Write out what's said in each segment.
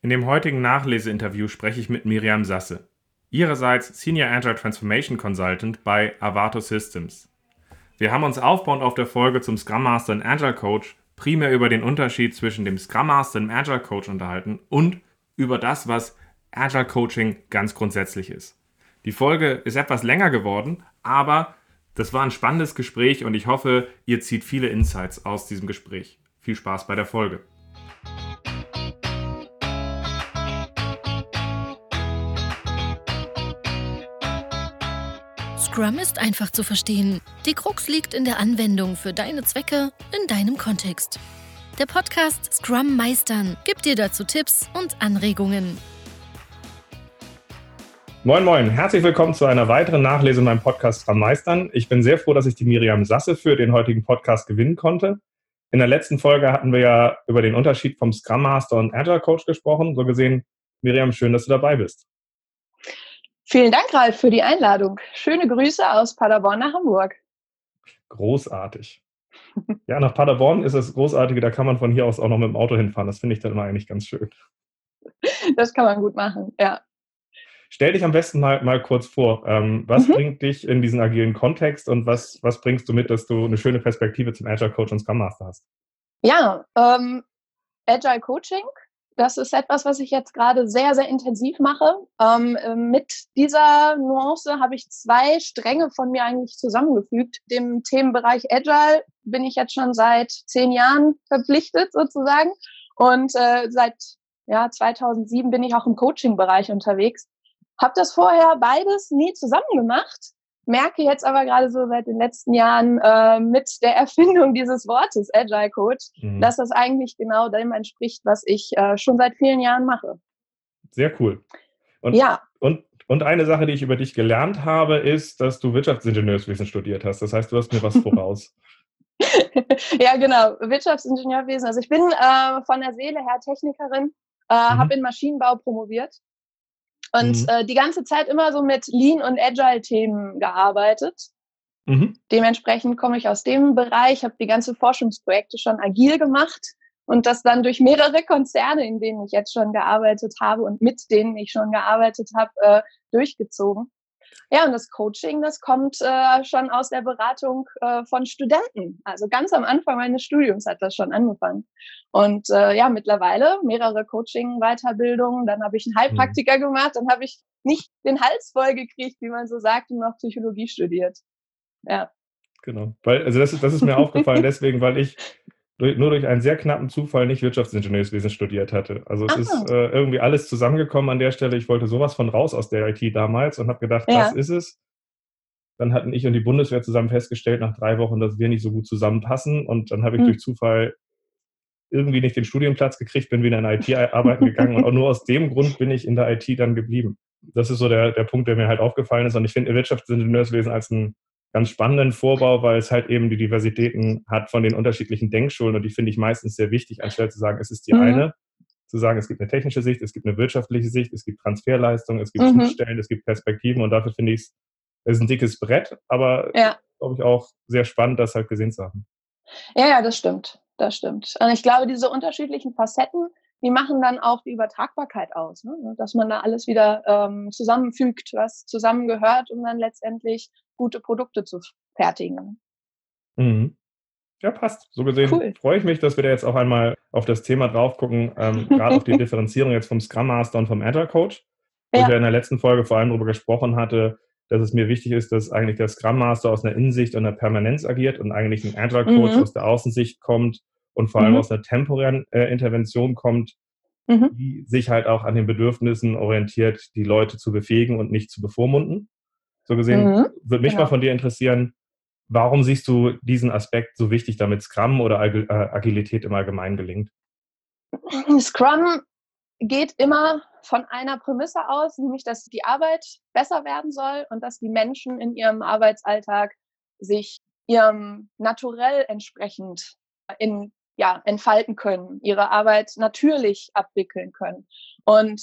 In dem heutigen Nachleseinterview spreche ich mit Miriam Sasse, ihrerseits Senior Agile Transformation Consultant bei Avato Systems. Wir haben uns aufbauend auf der Folge zum Scrum Master und Agile Coach primär über den Unterschied zwischen dem Scrum Master und dem Agile Coach unterhalten und über das, was Agile Coaching ganz grundsätzlich ist. Die Folge ist etwas länger geworden, aber das war ein spannendes Gespräch und ich hoffe, ihr zieht viele Insights aus diesem Gespräch. Viel Spaß bei der Folge. Scrum ist einfach zu verstehen. Die Krux liegt in der Anwendung für deine Zwecke in deinem Kontext. Der Podcast Scrum Meistern gibt dir dazu Tipps und Anregungen. Moin Moin, herzlich willkommen zu einer weiteren Nachlese in meinem Podcast Scrum Meistern. Ich bin sehr froh, dass ich die Miriam Sasse für den heutigen Podcast gewinnen konnte. In der letzten Folge hatten wir ja über den Unterschied vom Scrum Master und Agile Coach gesprochen. So gesehen, Miriam, schön, dass du dabei bist. Vielen Dank, Ralf, für die Einladung. Schöne Grüße aus Paderborn nach Hamburg. Großartig. Ja, nach Paderborn ist das Großartige, da kann man von hier aus auch noch mit dem Auto hinfahren. Das finde ich dann immer eigentlich ganz schön. Das kann man gut machen, ja. Stell dich am besten mal kurz vor. Was bringt dich in diesen agilen Kontext und was bringst du mit, dass du eine schöne Perspektive zum Agile Coach und Scrum Master hast? Ja, Agile Coaching, das ist etwas, was ich jetzt gerade sehr, sehr intensiv mache. Mit dieser Nuance habe ich zwei Stränge von mir eigentlich zusammengefügt. Dem Themenbereich Agile bin ich jetzt schon seit 10 Jahren verpflichtet sozusagen und seit 2007 bin ich auch im Coaching-Bereich unterwegs. Habe das vorher beides nie zusammen gemacht, merke jetzt aber gerade so seit den letzten Jahren mit der Erfindung dieses Wortes Agile Coach, dass das eigentlich genau dem entspricht, was ich schon seit vielen Jahren mache. Sehr cool. Und, ja. Und eine Sache, die ich über dich gelernt habe, ist, dass du Wirtschaftsingenieurswesen studiert hast. Das heißt, du hast mir was voraus. Ja, genau. Wirtschaftsingenieurwesen. Also ich bin von der Seele her Technikerin, habe in Maschinenbau promoviert. Und die ganze Zeit immer so mit Lean- und Agile-Themen gearbeitet. Dementsprechend komme ich aus dem Bereich, habe die ganzen Forschungsprojekte schon agil gemacht und das dann durch mehrere Konzerne, in denen ich jetzt schon gearbeitet habe und mit denen ich schon gearbeitet habe, durchgezogen. Ja, und das Coaching, das kommt schon aus der Beratung von Studenten. Also ganz am Anfang meines Studiums hat das schon angefangen. Und mittlerweile mehrere Coaching-Weiterbildungen. Dann habe ich einen Heilpraktiker gemacht. Dann habe ich nicht den Hals voll gekriegt, wie man so sagt, und noch Psychologie studiert. Ja. Genau. Das ist mir aufgefallen deswegen, weil ich nur durch einen sehr knappen Zufall nicht Wirtschaftsingenieurswesen studiert hatte. Also es ist irgendwie alles zusammengekommen an der Stelle. Ich wollte sowas von raus aus der IT damals und habe gedacht, das ist es. Dann hatten ich und die Bundeswehr zusammen festgestellt nach 3 Wochen, dass wir nicht so gut zusammenpassen. Und dann habe ich durch Zufall irgendwie nicht den Studienplatz gekriegt, bin wieder in IT arbeiten gegangen. Und auch nur aus dem Grund bin ich in der IT dann geblieben. Das ist so der Punkt, der mir halt aufgefallen ist. Und ich finde Wirtschaftsingenieurswesen als ein ganz spannenden Vorbau, weil es halt eben die Diversitäten hat von den unterschiedlichen Denkschulen und die finde ich meistens sehr wichtig, anstelle zu sagen, es ist die eine, zu sagen, es gibt eine technische Sicht, es gibt eine wirtschaftliche Sicht, es gibt Transferleistungen, es gibt Schnittstellen, es gibt Perspektiven und dafür finde ich es ist ein dickes Brett, aber glaube ich auch sehr spannend, das halt gesehen zu haben. Ja, das stimmt. Und ich glaube, diese unterschiedlichen Facetten, die machen dann auch die Übertragbarkeit aus, ne? Dass man da alles wieder zusammenfügt, was zusammengehört, um dann letztendlich gute Produkte zu fertigen. Mhm. Ja, passt. So gesehen freue ich mich, dass wir da jetzt auch einmal auf das Thema drauf gucken, gerade auf die Differenzierung jetzt vom Scrum Master und vom Agile Coach. Wo ich ja in der letzten Folge vor allem darüber gesprochen hatte, dass es mir wichtig ist, dass eigentlich der Scrum Master aus einer Innensicht und einer Permanenz agiert und eigentlich ein Agile Coach aus der Außensicht kommt und vor allem aus einer temporären Intervention kommt, die sich halt auch an den Bedürfnissen orientiert, die Leute zu befähigen und nicht zu bevormunden. So gesehen, würde mich mal von dir interessieren, warum siehst du diesen Aspekt so wichtig, damit Scrum oder Agilität im Allgemeinen gelingt? Scrum geht immer von einer Prämisse aus, nämlich, dass die Arbeit besser werden soll und dass die Menschen in ihrem Arbeitsalltag sich ihrem Naturell entsprechend entfalten können, ihre Arbeit natürlich abwickeln können. Und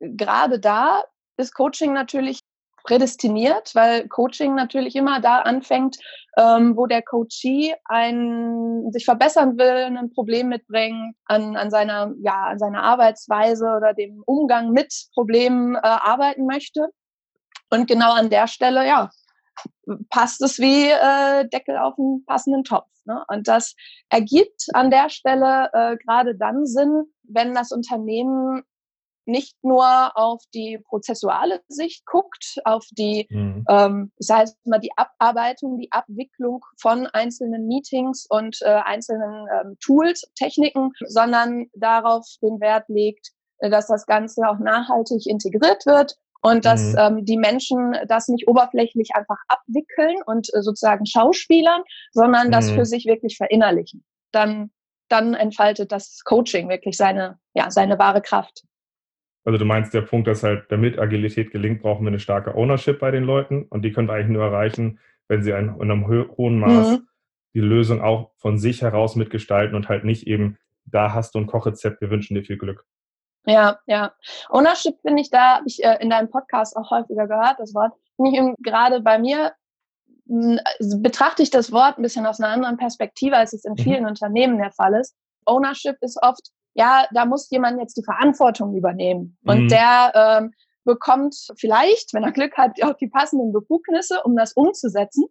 gerade da ist Coaching natürlich prädestiniert, weil Coaching natürlich immer da anfängt, wo der Coachee sich verbessern will, ein Problem mitbringt, an seiner Arbeitsweise oder dem Umgang mit Problemen arbeiten möchte. Und genau an der Stelle, ja, passt es wie Deckel auf einen passenden Topf. Ne? Und das ergibt an der Stelle gerade dann Sinn, wenn das Unternehmen nicht nur auf die prozessuale Sicht guckt, auf die, sei es mal die Abarbeitung, die Abwicklung von einzelnen Meetings und einzelnen Tools, Techniken, sondern darauf den Wert legt, dass das Ganze auch nachhaltig integriert wird und dass die Menschen das nicht oberflächlich einfach abwickeln und sozusagen schauspielern, sondern das für sich wirklich verinnerlichen. Dann entfaltet das Coaching wirklich seine wahre Kraft. Also du meinst, der Punkt, dass halt, damit Agilität gelingt, brauchen wir eine starke Ownership bei den Leuten, und die können wir eigentlich nur erreichen, wenn sie in einem hohen Maß die Lösung auch von sich heraus mitgestalten und halt nicht eben, da hast du ein Kochrezept, wir wünschen dir viel Glück. Ja, ja. Ownership finde ich, da habe ich in deinem Podcast auch häufiger gehört, das Wort. Gerade bei mir betrachte ich das Wort ein bisschen aus einer anderen Perspektive, als es in vielen Unternehmen der Fall ist. Ownership ist oft, ja, da muss jemand jetzt die Verantwortung übernehmen. Und der bekommt vielleicht, wenn er Glück hat, auch die passenden Befugnisse, um das umzusetzen.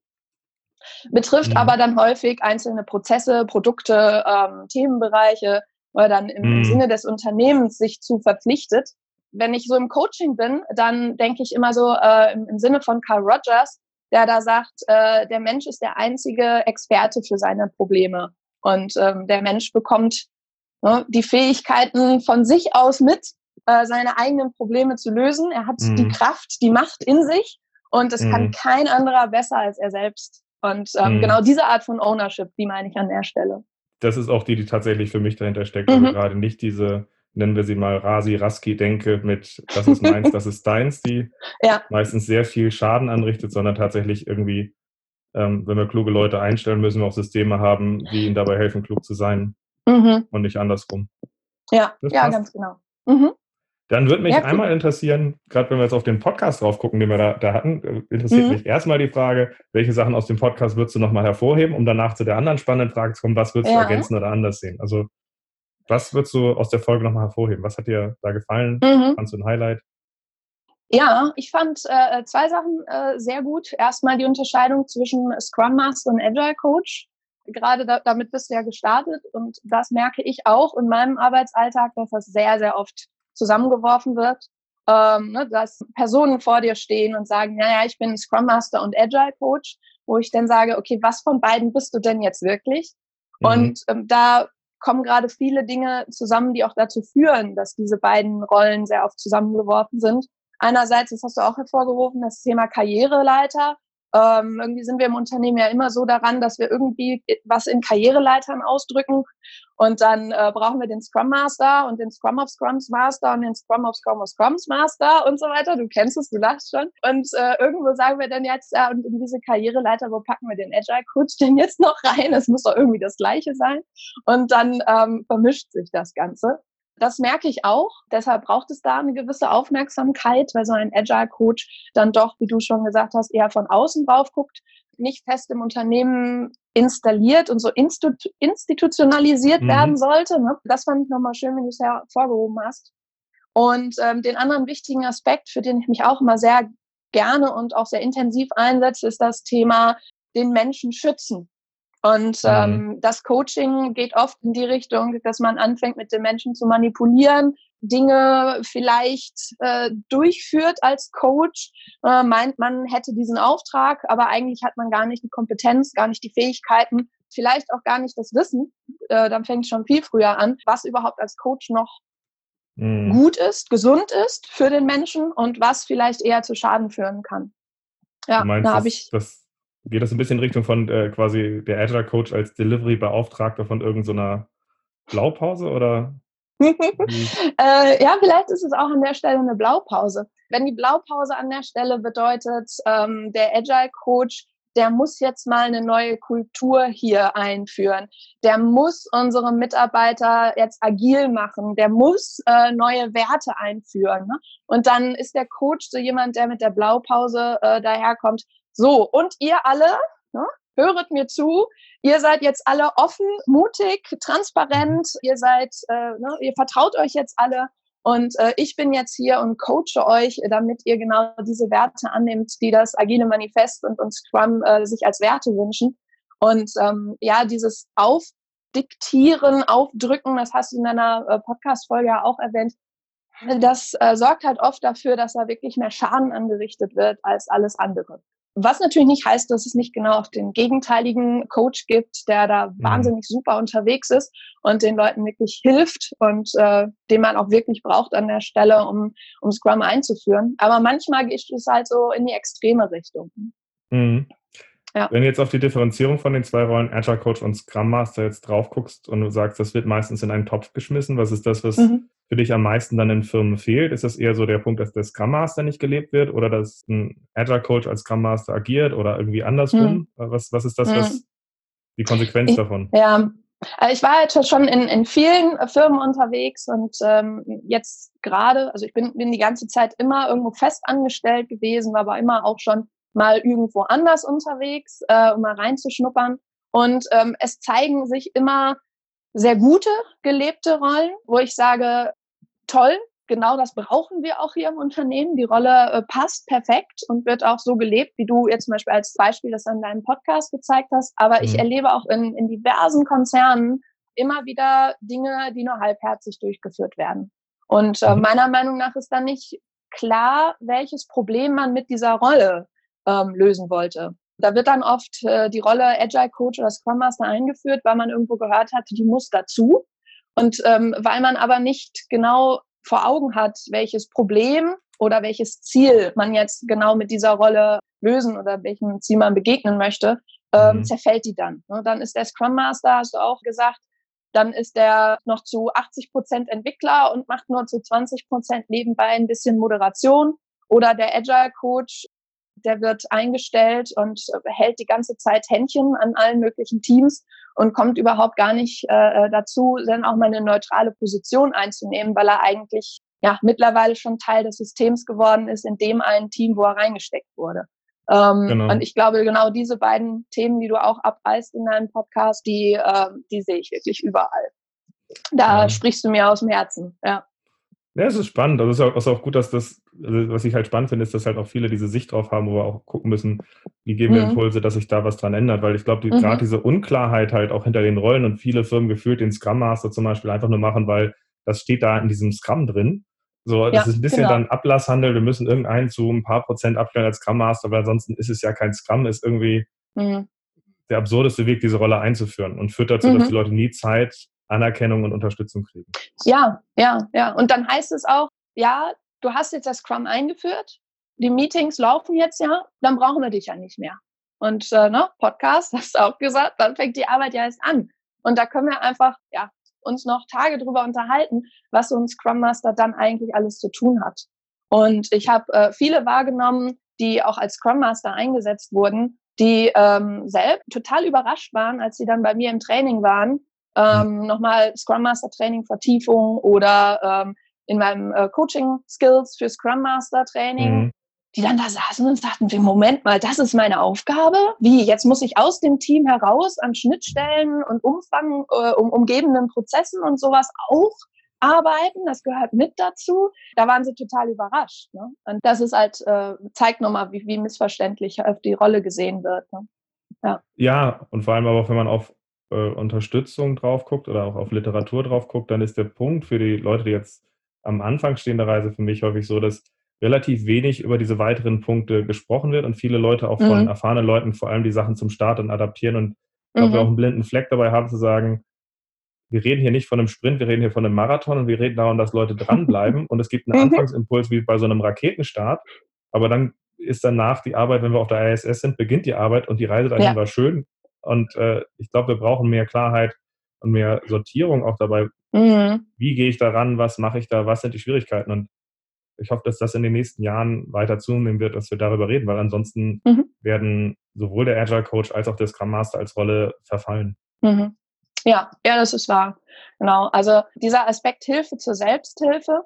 Betrifft aber dann häufig einzelne Prozesse, Produkte, Themenbereiche, wo er dann im Sinne des Unternehmens sich zu verpflichtet. Wenn ich so im Coaching bin, dann denke ich immer so im Sinne von Carl Rogers, der da sagt, der Mensch ist der einzige Experte für seine Probleme. Und der Mensch bekommt die Fähigkeiten von sich aus mit, seine eigenen Probleme zu lösen. Er hat die Kraft, die Macht in sich, und das kann kein anderer besser als er selbst. Und genau diese Art von Ownership, die meine ich an der Stelle. Das ist auch die tatsächlich für mich dahinter steckt. Also gerade nicht diese, nennen wir sie mal Rasi-Raski-Denke mit, das ist meins, das ist deins, die meistens sehr viel Schaden anrichtet, sondern tatsächlich irgendwie, wenn wir kluge Leute einstellen, müssen wir auch Systeme haben, die ihnen dabei helfen, klug zu sein. Und nicht andersrum. Ja, ganz genau. Dann würde mich einmal interessieren, gerade wenn wir jetzt auf den Podcast drauf gucken, den wir da hatten, interessiert mich erstmal die Frage, welche Sachen aus dem Podcast würdest du nochmal hervorheben, um danach zu der anderen spannenden Frage zu kommen, was würdest du ergänzen oder anders sehen? Also, was würdest du aus der Folge nochmal hervorheben? Was hat dir da gefallen? Fandst du ein Highlight? Ja, ich fand zwei Sachen sehr gut. Erstmal die Unterscheidung zwischen Scrum Master und Agile Coach. Gerade damit bist du ja gestartet, und das merke ich auch in meinem Arbeitsalltag, dass das sehr, sehr oft zusammengeworfen wird, dass Personen vor dir stehen und sagen, naja, ich bin Scrum Master und Agile Coach, wo ich dann sage, okay, was von beiden bist du denn jetzt wirklich? Und da kommen gerade viele Dinge zusammen, die auch dazu führen, dass diese beiden Rollen sehr oft zusammengeworfen sind. Einerseits, das hast du auch hervorgehoben, das Thema Karriereleiter. Irgendwie sind wir im Unternehmen ja immer so daran, dass wir irgendwie was in Karriereleitern ausdrücken, und dann brauchen wir den Scrum Master und den Scrum of Scrums Master und den Scrum of Scrum of Scrums Master und so weiter. Du kennst es, du lachst schon. Und irgendwo sagen wir dann jetzt, ja, und in diese Karriereleiter, wo packen wir den Agile Coach denn jetzt noch rein? Es muss doch irgendwie das Gleiche sein. Und dann vermischt sich das Ganze. Das merke ich auch. Deshalb braucht es da eine gewisse Aufmerksamkeit, weil so ein Agile Coach dann doch, wie du schon gesagt hast, eher von außen drauf guckt, nicht fest im Unternehmen installiert und so institutionalisiert werden sollte. Ne? Das fand ich nochmal schön, wenn du es hervorgehoben hast. Und den anderen wichtigen Aspekt, für den ich mich auch immer sehr gerne und auch sehr intensiv einsetze, ist das Thema, den Menschen schützen. Und das Coaching geht oft in die Richtung, dass man anfängt, mit den Menschen zu manipulieren, Dinge vielleicht durchführt als Coach, meint, man hätte diesen Auftrag, aber eigentlich hat man gar nicht die Kompetenz, gar nicht die Fähigkeiten, vielleicht auch gar nicht das Wissen, dann fängt es schon viel früher an, was überhaupt als Coach noch gut ist, gesund ist für den Menschen und was vielleicht eher zu Schaden führen kann. Ja, du meinst, da habe ich... Geht das ein bisschen in Richtung von quasi der Agile Coach als Delivery-Beauftragter von irgendeiner Blaupause, oder? Ja, vielleicht ist es auch an der Stelle eine Blaupause. Wenn die Blaupause an der Stelle bedeutet, der Agile Coach, der muss jetzt mal eine neue Kultur hier einführen, der muss unsere Mitarbeiter jetzt agil machen, der muss neue Werte einführen. Ne? Und dann ist der Coach so jemand, der mit der Blaupause daherkommt. So, und ihr alle, ne, höret mir zu, ihr seid jetzt alle offen, mutig, transparent, ihr seid, ihr vertraut euch jetzt alle. Und ich bin jetzt hier und coache euch, damit ihr genau diese Werte annimmt, die das Agile Manifest und Scrum sich als Werte wünschen. Und dieses Aufdiktieren, Aufdrücken, das hast du in einer Podcast-Folge ja auch erwähnt, das sorgt halt oft dafür, dass da wirklich mehr Schaden angerichtet wird als alles andere. Was natürlich nicht heißt, dass es nicht genau auch den gegenteiligen Coach gibt, der da wahnsinnig super unterwegs ist und den Leuten wirklich hilft und den man auch wirklich braucht an der Stelle, um Scrum einzuführen. Aber manchmal geht es halt so in die extreme Richtung. Mhm. Ja. Wenn du jetzt auf die Differenzierung von den zwei Rollen Agile Coach und Scrum Master jetzt drauf guckst und du sagst, das wird meistens in einen Topf geschmissen, was ist das, was für dich am meisten dann in Firmen fehlt? Ist das eher so der Punkt, dass der Scrum Master nicht gelebt wird oder dass ein Agile Coach als Scrum Master agiert oder irgendwie andersrum? Was ist das, was die Konsequenz davon? Ja, also ich war jetzt schon in vielen Firmen unterwegs und jetzt gerade, also ich bin die ganze Zeit immer irgendwo fest angestellt gewesen, war aber immer auch schon mal irgendwo anders unterwegs, um mal reinzuschnuppern. Und es zeigen sich immer sehr gute, gelebte Rollen, wo ich sage, toll, genau das brauchen wir auch hier im Unternehmen. Die Rolle passt perfekt und wird auch so gelebt, wie du jetzt zum Beispiel als Beispiel das an deinem Podcast gezeigt hast. Aber ich erlebe auch in diversen Konzernen immer wieder Dinge, die nur halbherzig durchgeführt werden. Und meiner Meinung nach ist dann nicht klar, welches Problem man mit dieser Rolle lösen wollte. Da wird dann oft die Rolle Agile Coach oder Scrum Master eingeführt, weil man irgendwo gehört hat, die muss dazu. Und weil man aber nicht genau vor Augen hat, welches Problem oder welches Ziel man jetzt genau mit dieser Rolle lösen oder welchem Ziel man begegnen möchte, zerfällt die dann. Ne? Dann ist der Scrum Master, hast du auch gesagt, dann ist der noch zu 80% Entwickler und macht nur zu 20% nebenbei ein bisschen Moderation. Oder der Agile Coach, der wird eingestellt und hält die ganze Zeit Händchen an allen möglichen Teams und kommt überhaupt gar nicht dazu, dann auch mal eine neutrale Position einzunehmen, weil er eigentlich mittlerweile schon Teil des Systems geworden ist, in dem einen Team, wo er reingesteckt wurde. Genau. Und ich glaube, genau diese beiden Themen, die du auch abreißt in deinem Podcast, die sehe ich wirklich überall. Da sprichst du mir aus dem Herzen, ja. Ja, es ist spannend. Also es ist auch gut, dass das, also was ich halt spannend finde, ist, dass halt auch viele diese Sicht drauf haben, wo wir auch gucken müssen, wie geben wir Impulse, dass sich da was dran ändert. Weil ich glaube, gerade diese Unklarheit halt auch hinter den Rollen und viele Firmen gefühlt den Scrum Master zum Beispiel einfach nur machen, weil das steht da in diesem Scrum drin. So, das ist ein bisschen dann Ablasshandel. Wir müssen irgendeinen zu ein paar Prozent abstellen als Scrum Master, weil ansonsten ist es ja kein Scrum, ist irgendwie der absurdeste Weg, diese Rolle einzuführen und führt dazu, dass die Leute nie Zeit, Anerkennung und Unterstützung kriegen. Ja. Und dann heißt es auch, du hast jetzt das Scrum eingeführt, die Meetings laufen jetzt dann brauchen wir dich ja nicht mehr. Und Podcast, hast du auch gesagt, dann fängt die Arbeit ja erst an. Und da können wir einfach uns noch Tage drüber unterhalten, was so ein Scrum Master dann eigentlich alles zu tun hat. Und ich habe viele wahrgenommen, die auch als Scrum Master eingesetzt wurden, die selbst total überrascht waren, als sie dann bei mir im Training waren, nochmal Scrum Master Training Vertiefung oder in meinem Coaching Skills für Scrum Master Training, die dann da saßen und sagten, Moment mal, das ist meine Aufgabe? Wie, jetzt muss ich aus dem Team heraus an Schnittstellen und Umfang, umgebenden Prozessen und sowas auch arbeiten? Das gehört mit dazu. Da waren sie total überrascht. Ne? Und das ist halt, zeigt nochmal, wie missverständlich auf die Rolle gesehen wird. Ne? Ja, und vor allem aber auch, wenn man auf Unterstützung drauf guckt oder auch auf Literatur drauf guckt, dann ist der Punkt für die Leute, die jetzt am Anfang stehen der Reise, für mich häufig so, dass relativ wenig über diese weiteren Punkte gesprochen wird und viele Leute auch von erfahrenen Leuten vor allem die Sachen zum Start und adaptieren und ob wir auch einen blinden Fleck dabei haben zu sagen, wir reden hier nicht von einem Sprint, wir reden hier von einem Marathon und wir reden darum, dass Leute dranbleiben und es gibt einen Anfangsimpuls wie bei so einem Raketenstart, aber dann ist danach die Arbeit, wenn wir auf der ISS sind, beginnt die Arbeit und die Reise dahin war schön. Und ich glaube, wir brauchen mehr Klarheit und mehr Sortierung auch dabei. Wie gehe ich da ran? Was mache ich da? Was sind die Schwierigkeiten? Und ich hoffe, dass das in den nächsten Jahren weiter zunehmen wird, dass wir darüber reden, weil ansonsten werden sowohl der Agile Coach als auch der Scrum Master als Rolle verfallen. Mhm. Ja, das ist wahr. Genau. Also dieser Aspekt Hilfe zur Selbsthilfe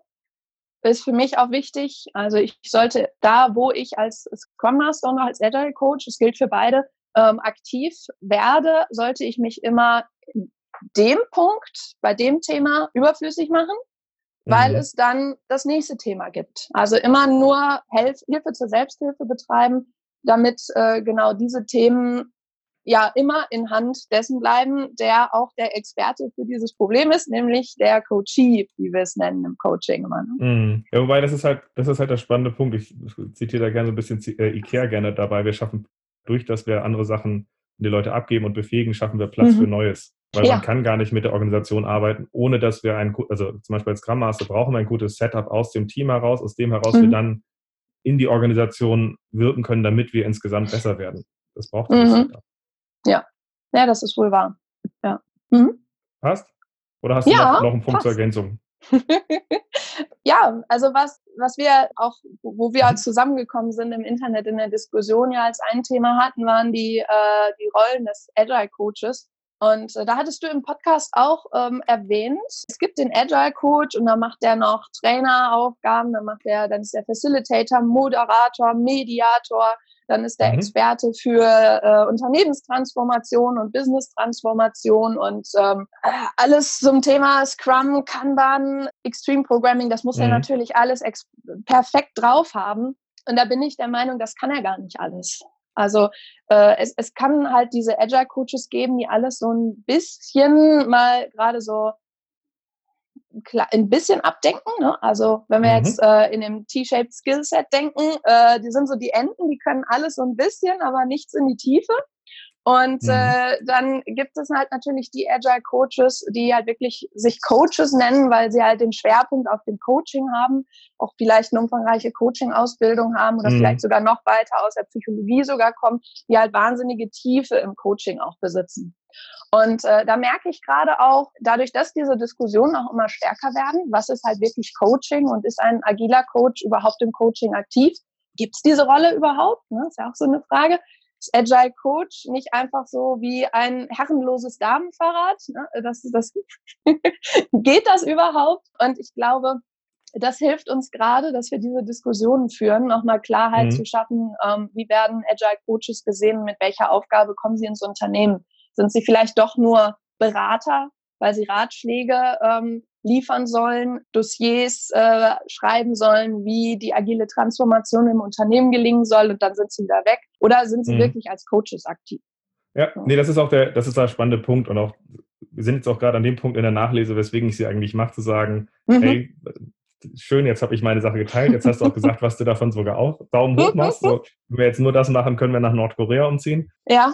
ist für mich auch wichtig. Also ich sollte da, wo ich als Scrum Master und als Agile Coach, das gilt für beide, aktiv werde, sollte ich mich immer dem Punkt, bei dem Thema überflüssig machen, weil es dann das nächste Thema gibt. Also immer nur Hilfe zur Selbsthilfe betreiben, damit genau diese Themen ja immer in Hand dessen bleiben, der auch der Experte für dieses Problem ist, nämlich der Coachee, wie wir es nennen im Coaching immer. Ne? Ja, wobei das ist halt der spannende Punkt. Ich zitiere da gerne so ein bisschen Ikea gerne dabei. Wir schaffen, durch dass wir andere Sachen die Leute abgeben und befähigen, schaffen wir Platz für Neues. Weil man kann gar nicht mit der Organisation arbeiten, ohne dass wir also zum Beispiel als Scrum Master brauchen wir ein gutes Setup aus dem Team heraus, aus dem heraus wir dann in die Organisation wirken können, damit wir insgesamt besser werden. Das braucht man nicht. Ja, das ist wohl wahr. Ja. Mhm. Passt? Oder hast du noch einen Punkt zur Ergänzung? Ja, also was wir auch, wo wir zusammengekommen sind im Internet in der Diskussion ja als ein Thema hatten, waren die Rollen des Agile Coaches. Und da hattest du im Podcast auch erwähnt, es gibt den Agile Coach und dann macht der noch Traineraufgaben, dann ist der Facilitator, Moderator, Mediator, dann ist der Experte für Unternehmenstransformation und Business-Transformation und alles zum Thema Scrum, Kanban, Extreme Programming, das muss er natürlich alles perfekt drauf haben. Und da bin ich der Meinung, das kann er gar nicht alles. Also es kann halt diese Agile-Coaches geben, die alles so ein bisschen mal gerade so ein bisschen abdenken. Ne? Also wenn wir jetzt in dem T-shaped Skillset denken, die sind so die Enten, die können alles so ein bisschen, aber nichts in die Tiefe. Und dann gibt es halt natürlich die Agile Coaches, die halt wirklich sich Coaches nennen, weil sie halt den Schwerpunkt auf dem Coaching haben, auch vielleicht eine umfangreiche Coaching-Ausbildung haben oder vielleicht sogar noch weiter aus der Psychologie sogar kommen, die halt wahnsinnige Tiefe im Coaching auch besitzen. Und da merke ich gerade auch, dadurch, dass diese Diskussionen auch immer stärker werden, was ist halt wirklich Coaching und ist ein agiler Coach überhaupt im Coaching aktiv? Gibt es diese Rolle überhaupt? Ne? Ist ja auch so eine Frage. Ist Agile Coach nicht einfach so wie ein herrenloses Damenfahrrad? Ne? Das geht das überhaupt? Und ich glaube, das hilft uns gerade, dass wir diese Diskussionen führen, nochmal Klarheit zu schaffen, wie werden Agile Coaches gesehen, mit welcher Aufgabe kommen sie ins Unternehmen? Sind sie vielleicht doch nur Berater, weil sie Ratschläge liefern sollen, Dossiers schreiben sollen, wie die agile Transformation im Unternehmen gelingen soll und dann sind sie wieder weg? Oder sind sie wirklich als Coaches aktiv? Ja, so. Nee, das ist der spannende Punkt und auch, wir sind jetzt auch gerade an dem Punkt in der Nachlese, weswegen ich sie eigentlich mache, zu sagen, hey, schön, jetzt habe ich meine Sache geteilt, jetzt hast du auch gesagt, was du davon sogar auch Daumen hoch machst. So, wenn wir jetzt nur das machen, können wir nach Nordkorea umziehen. Ja.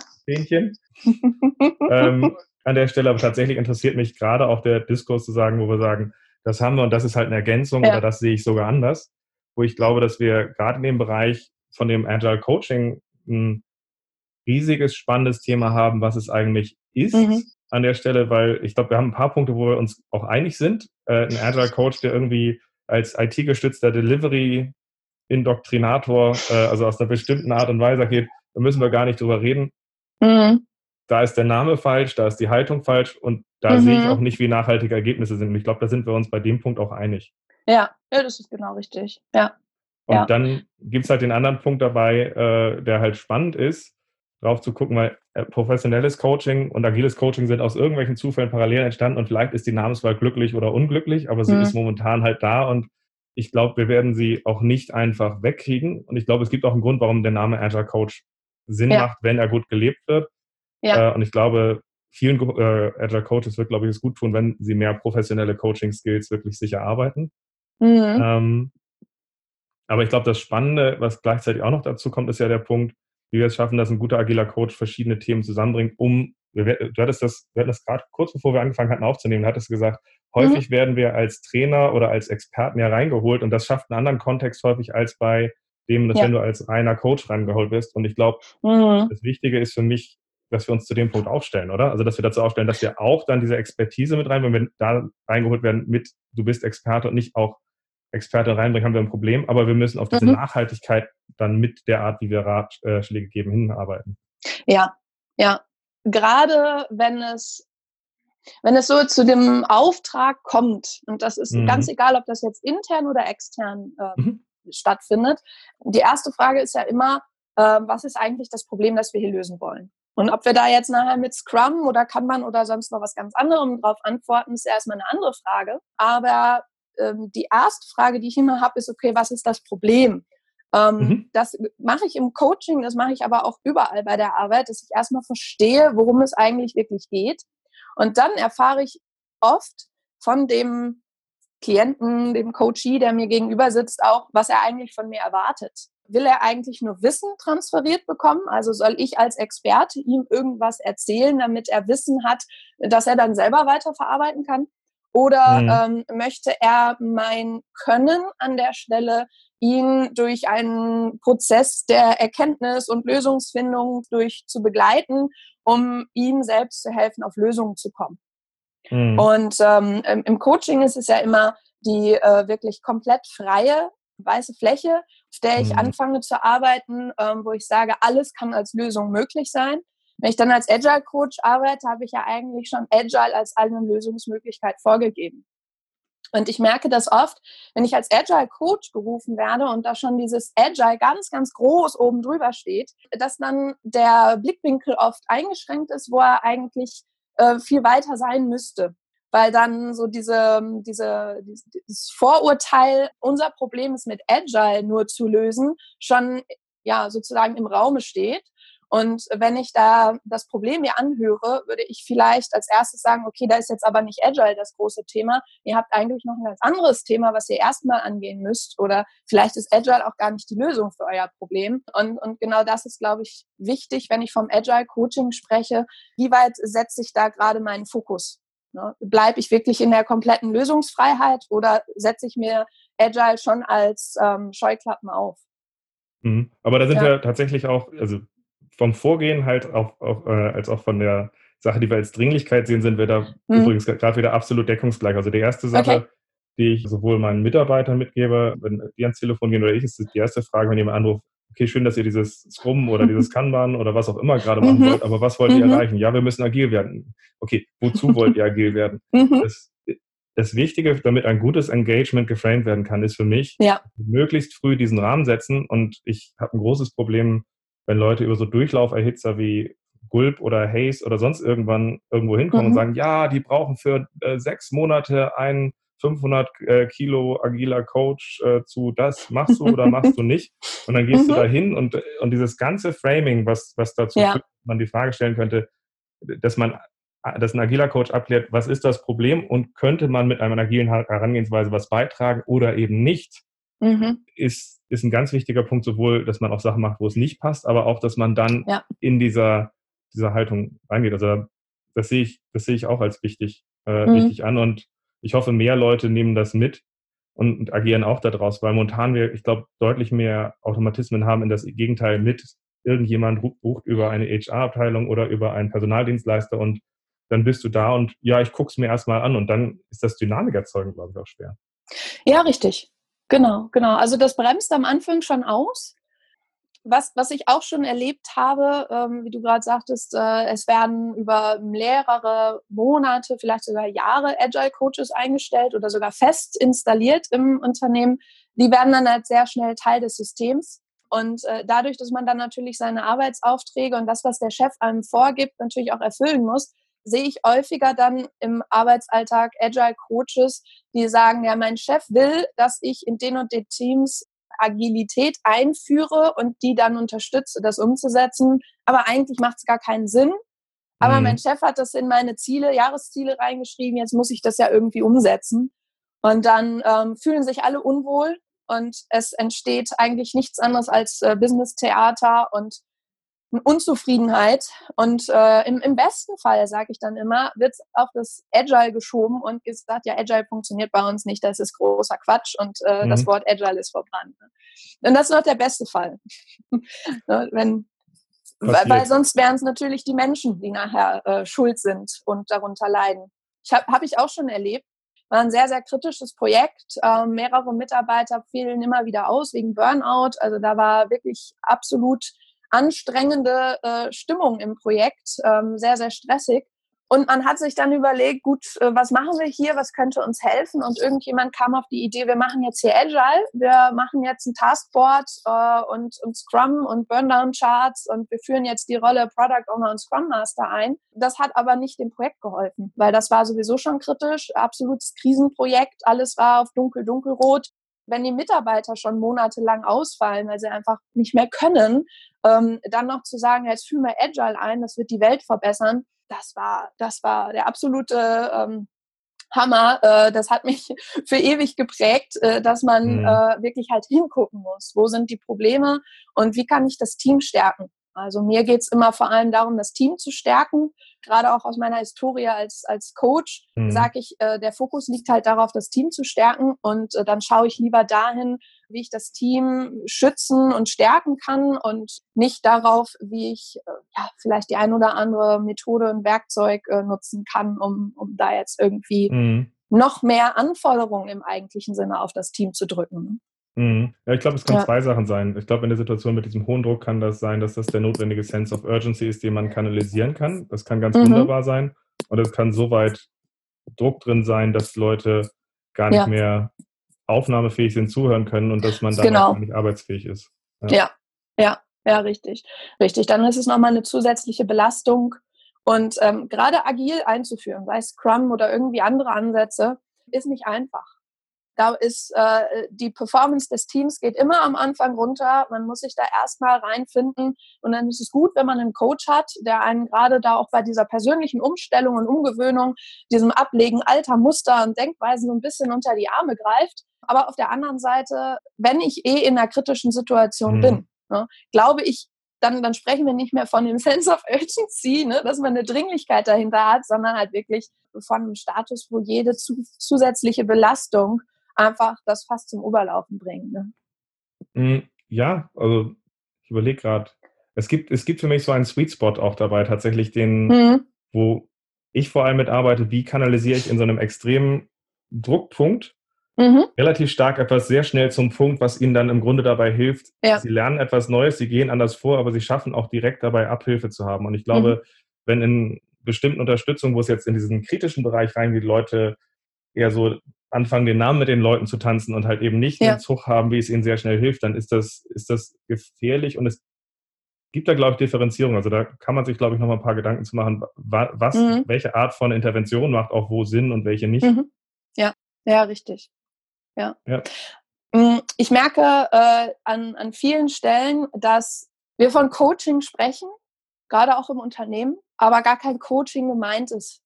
An der Stelle, aber tatsächlich interessiert mich gerade auch der Diskurs zu sagen, wo wir sagen, das haben wir und das ist halt eine Ergänzung oder das sehe ich sogar anders, wo ich glaube, dass wir gerade in dem Bereich von dem Agile Coaching ein riesiges, spannendes Thema haben, was es eigentlich ist an der Stelle, weil ich glaube, wir haben ein paar Punkte, wo wir uns auch einig sind. Ein Agile Coach, der irgendwie als IT-gestützter Delivery-Indoktrinator, also aus einer bestimmten Art und Weise geht, da müssen wir gar nicht drüber reden. Da ist der Name falsch, da ist die Haltung falsch und da sehe ich auch nicht, wie nachhaltige Ergebnisse sind. Und ich glaube, da sind wir uns bei dem Punkt auch einig. Ja, das ist genau richtig. Ja. Und dann gibt es halt den anderen Punkt dabei, der halt spannend ist, drauf zu gucken, weil professionelles Coaching und agiles Coaching sind aus irgendwelchen Zufällen parallel entstanden und vielleicht ist die Namenswahl glücklich oder unglücklich, aber sie ist momentan halt da und ich glaube, wir werden sie auch nicht einfach wegkriegen. Und ich glaube, es gibt auch einen Grund, warum der Name Agile Coach Sinn macht, wenn er gut gelebt wird. Ja. Und ich glaube, vielen Agile Coaches wird, glaube ich, es gut tun, wenn sie mehr professionelle Coaching-Skills wirklich sich erarbeiten. Aber ich glaube, das Spannende, was gleichzeitig auch noch dazu kommt, ist ja der Punkt, wie wir es schaffen, dass ein guter agiler Coach verschiedene Themen zusammenbringt, wir hatten das gerade kurz bevor wir angefangen hatten aufzunehmen, hattest du gesagt, häufig werden wir als Trainer oder als Experten ja reingeholt und das schafft einen anderen Kontext häufig als bei dem, dass wenn du als reiner Coach reingeholt wirst. Und ich glaube, das Wichtige ist für mich, dass wir uns zu dem Punkt aufstellen, oder? Also, dass wir dazu aufstellen, dass wir auch dann diese Expertise mit reinbringen, wenn wir da reingeholt werden mit, du bist Experte und nicht auch Experte reinbringen, haben wir ein Problem, aber wir müssen auf diese Nachhaltigkeit dann mit der Art, wie wir Ratschläge geben, hinarbeiten. Ja. Gerade wenn es so zu dem Auftrag kommt, und das ist ganz egal, ob das jetzt intern oder extern stattfindet, die erste Frage ist ja immer, was ist eigentlich das Problem, das wir hier lösen wollen? Und ob wir da jetzt nachher mit Scrum oder Kanban oder sonst noch was ganz anderem drauf antworten, ist erstmal eine andere Frage. Aber die erste Frage, die ich immer habe, ist, okay, was ist das Problem? Das mache ich im Coaching, das mache ich aber auch überall bei der Arbeit, dass ich erstmal verstehe, worum es eigentlich wirklich geht. Und dann erfahre ich oft von dem Klienten, dem Coachee, der mir gegenüber sitzt, auch, was er eigentlich von mir erwartet. Will er eigentlich nur Wissen transferiert bekommen? Also soll ich als Experte ihm irgendwas erzählen, damit er Wissen hat, dass er dann selber weiterverarbeiten kann? Oder möchte er mein Können an der Stelle ihn durch einen Prozess der Erkenntnis und Lösungsfindung zu begleiten, um ihm selbst zu helfen, auf Lösungen zu kommen. Und im Coaching ist es ja immer die wirklich komplett freie, weiße Fläche, auf der ich anfange zu arbeiten, wo ich sage, alles kann als Lösung möglich sein. Wenn ich dann als Agile-Coach arbeite, habe ich ja eigentlich schon Agile als eine Lösungsmöglichkeit vorgegeben. Und ich merke das oft, wenn ich als Agile-Coach gerufen werde und da schon dieses Agile ganz, ganz groß oben drüber steht, dass dann der Blickwinkel oft eingeschränkt ist, wo er eigentlich viel weiter sein müsste. Weil dann so dieses Vorurteil, unser Problem ist mit Agile nur zu lösen, schon ja sozusagen im Raume steht. Und wenn ich da das Problem mir anhöre, würde ich vielleicht als erstes sagen, okay, da ist jetzt aber nicht Agile das große Thema. Ihr habt eigentlich noch ein ganz anderes Thema, was ihr erstmal angehen müsst. Oder vielleicht ist Agile auch gar nicht die Lösung für euer Problem. Und genau das ist, glaube ich, wichtig, wenn ich vom Agile-Coaching spreche. Wie weit setze ich da gerade meinen Fokus? Ne? Bleibe ich wirklich in der kompletten Lösungsfreiheit oder setze ich mir Agile schon als Scheuklappen auf? Aber da sind wir tatsächlich auch... also vom Vorgehen halt auch als auch von der Sache, die wir als Dringlichkeit sehen, sind wir da übrigens gerade wieder absolut deckungsgleich. Also die erste Sache, die ich sowohl meinen Mitarbeitern mitgebe, wenn die ans Telefon gehen oder ich, ist die erste Frage, wenn jemand anruft, okay, schön, dass ihr dieses Scrum oder dieses Kanban oder was auch immer gerade machen wollt, aber was wollt ihr erreichen? Ja, wir müssen agil werden. Okay, wozu wollt ihr agil werden? Das Wichtige, damit ein gutes Engagement geframed werden kann, ist für mich, möglichst früh diesen Rahmen setzen, und ich habe ein großes Problem, wenn Leute über so Durchlauferhitzer wie Gulp oder Haze oder sonst irgendwo hinkommen und sagen, ja, die brauchen für 6 Monate einen 500 Kilo agiler Coach zu, das machst du oder machst du nicht. Und dann gehst du da hin und dieses ganze Framing, was dazu führt, man die Frage stellen könnte, dass ein agiler Coach abklärt, was ist das Problem und könnte man mit einer agilen Herangehensweise was beitragen oder eben nicht, ist ein ganz wichtiger Punkt, sowohl, dass man auch Sachen macht, wo es nicht passt, aber auch, dass man dann in dieser Haltung reingeht. Also das sehe ich auch als wichtig an, und ich hoffe, mehr Leute nehmen das mit und agieren auch daraus, weil momentan ich glaube, deutlich mehr Automatismen haben in das Gegenteil mit. Irgendjemand bucht über eine HR-Abteilung oder über einen Personaldienstleister und dann bist du da und ja, ich gucke es mir erstmal an, und dann ist das Dynamik erzeugen, glaube ich, auch schwer. Ja, richtig. Genau. Also das bremst am Anfang schon aus. Was ich auch schon erlebt habe, wie du gerade sagtest, es werden über mehrere Monate, vielleicht sogar Jahre Agile-Coaches eingestellt oder sogar fest installiert im Unternehmen. Die werden dann halt sehr schnell Teil des Systems. Und dadurch, dass man dann natürlich seine Arbeitsaufträge und das, was der Chef einem vorgibt, natürlich auch erfüllen muss, sehe ich häufiger dann im Arbeitsalltag Agile-Coaches, die sagen, ja, mein Chef will, dass ich in den und den Teams Agilität einführe und die dann unterstütze, das umzusetzen. Aber eigentlich macht es gar keinen Sinn. Aber mein Chef hat das in meine Jahresziele reingeschrieben, jetzt muss ich das ja irgendwie umsetzen. Und dann fühlen sich alle unwohl und es entsteht eigentlich nichts anderes als Business-Theater und Unzufriedenheit, und im besten Fall, sage ich dann immer, wird es auf das Agile geschoben und gesagt, ja, Agile funktioniert bei uns nicht, das ist großer Quatsch und das Wort Agile ist verbrannt. Und das ist noch der beste Fall. weil sonst wären es natürlich die Menschen, die nachher schuld sind und darunter leiden. Habe ich auch schon erlebt. War ein sehr, sehr kritisches Projekt. Mehrere Mitarbeiter fielen immer wieder aus wegen Burnout. Also da war wirklich absolut anstrengende Stimmung im Projekt, sehr, sehr stressig. Und man hat sich dann überlegt, gut, was machen wir hier, was könnte uns helfen? Und irgendjemand kam auf die Idee, wir machen jetzt hier Agile, wir machen jetzt ein Taskboard und Scrum und Burndown-Charts und wir führen jetzt die Rolle Product Owner und Scrum Master ein. Das hat aber nicht dem Projekt geholfen, weil das war sowieso schon kritisch, absolutes Krisenprojekt, alles war auf dunkelrot. Wenn die Mitarbeiter schon monatelang ausfallen, weil sie einfach nicht mehr können, dann noch zu sagen, jetzt führen wir Agile ein, das wird die Welt verbessern, das war der absolute Hammer. Das hat mich für ewig geprägt, dass man wirklich halt hingucken muss. Wo sind die Probleme und wie kann ich das Team stärken? Also mir geht's immer vor allem darum, das Team zu stärken. Gerade auch aus meiner Historie als Coach sage ich, der Fokus liegt halt darauf, das Team zu stärken. Und dann schaue ich lieber dahin, wie ich das Team schützen und stärken kann und nicht darauf, wie ich vielleicht die ein oder andere Methode und Werkzeug nutzen kann, um da jetzt irgendwie noch mehr Anforderungen im eigentlichen Sinne auf das Team zu drücken. Ja, ich glaube, es können zwei Sachen sein. Ich glaube, in der Situation mit diesem hohen Druck kann das sein, dass das der notwendige Sense of Urgency ist, den man kanalisieren kann. Das kann ganz wunderbar sein. Und es kann so weit Druck drin sein, dass Leute gar nicht mehr aufnahmefähig sind, zuhören können und dass man dann auch gar nicht arbeitsfähig ist. Ja, richtig. Dann ist es nochmal eine zusätzliche Belastung. Und gerade agil einzuführen, sei es Scrum oder irgendwie andere Ansätze, ist nicht einfach. Da ist die Performance des Teams geht immer am Anfang runter. Man muss sich da erstmal reinfinden. Und dann ist es gut, wenn man einen Coach hat, der einen gerade da auch bei dieser persönlichen Umstellung und Umgewöhnung, diesem Ablegen alter Muster und Denkweisen so ein bisschen unter die Arme greift. Aber auf der anderen Seite, wenn ich in einer kritischen Situation bin, ne, glaube ich, dann sprechen wir nicht mehr von dem Sense of Urgency, ne, dass man eine Dringlichkeit dahinter hat, sondern halt wirklich von einem Status, wo jede zusätzliche Belastung einfach das fast zum Überlaufen bringen. Ne? Ja, also ich überlege gerade, es gibt für mich so einen Sweet Spot auch dabei tatsächlich, den, wo ich vor allem mitarbeite, wie kanalisiere ich in so einem extremen Druckpunkt relativ stark etwas sehr schnell zum Punkt, was ihnen dann im Grunde dabei hilft. Ja. Sie lernen etwas Neues, sie gehen anders vor, aber sie schaffen auch direkt dabei Abhilfe zu haben. Und ich glaube, wenn in bestimmten Unterstützungen, wo es jetzt in diesen kritischen Bereich reingeht, Leute eher so anfangen, den Namen mit den Leuten zu tanzen und halt eben nicht den Zug haben, wie es ihnen sehr schnell hilft, dann ist das gefährlich und es gibt da, glaube ich, Differenzierung. Also da kann man sich, glaube ich, nochmal ein paar Gedanken zu machen, was, welche Art von Intervention macht auch wo Sinn und welche nicht. Ja, richtig. Ja. Ich merke an vielen Stellen, dass wir von Coaching sprechen, gerade auch im Unternehmen, aber gar kein Coaching gemeint ist.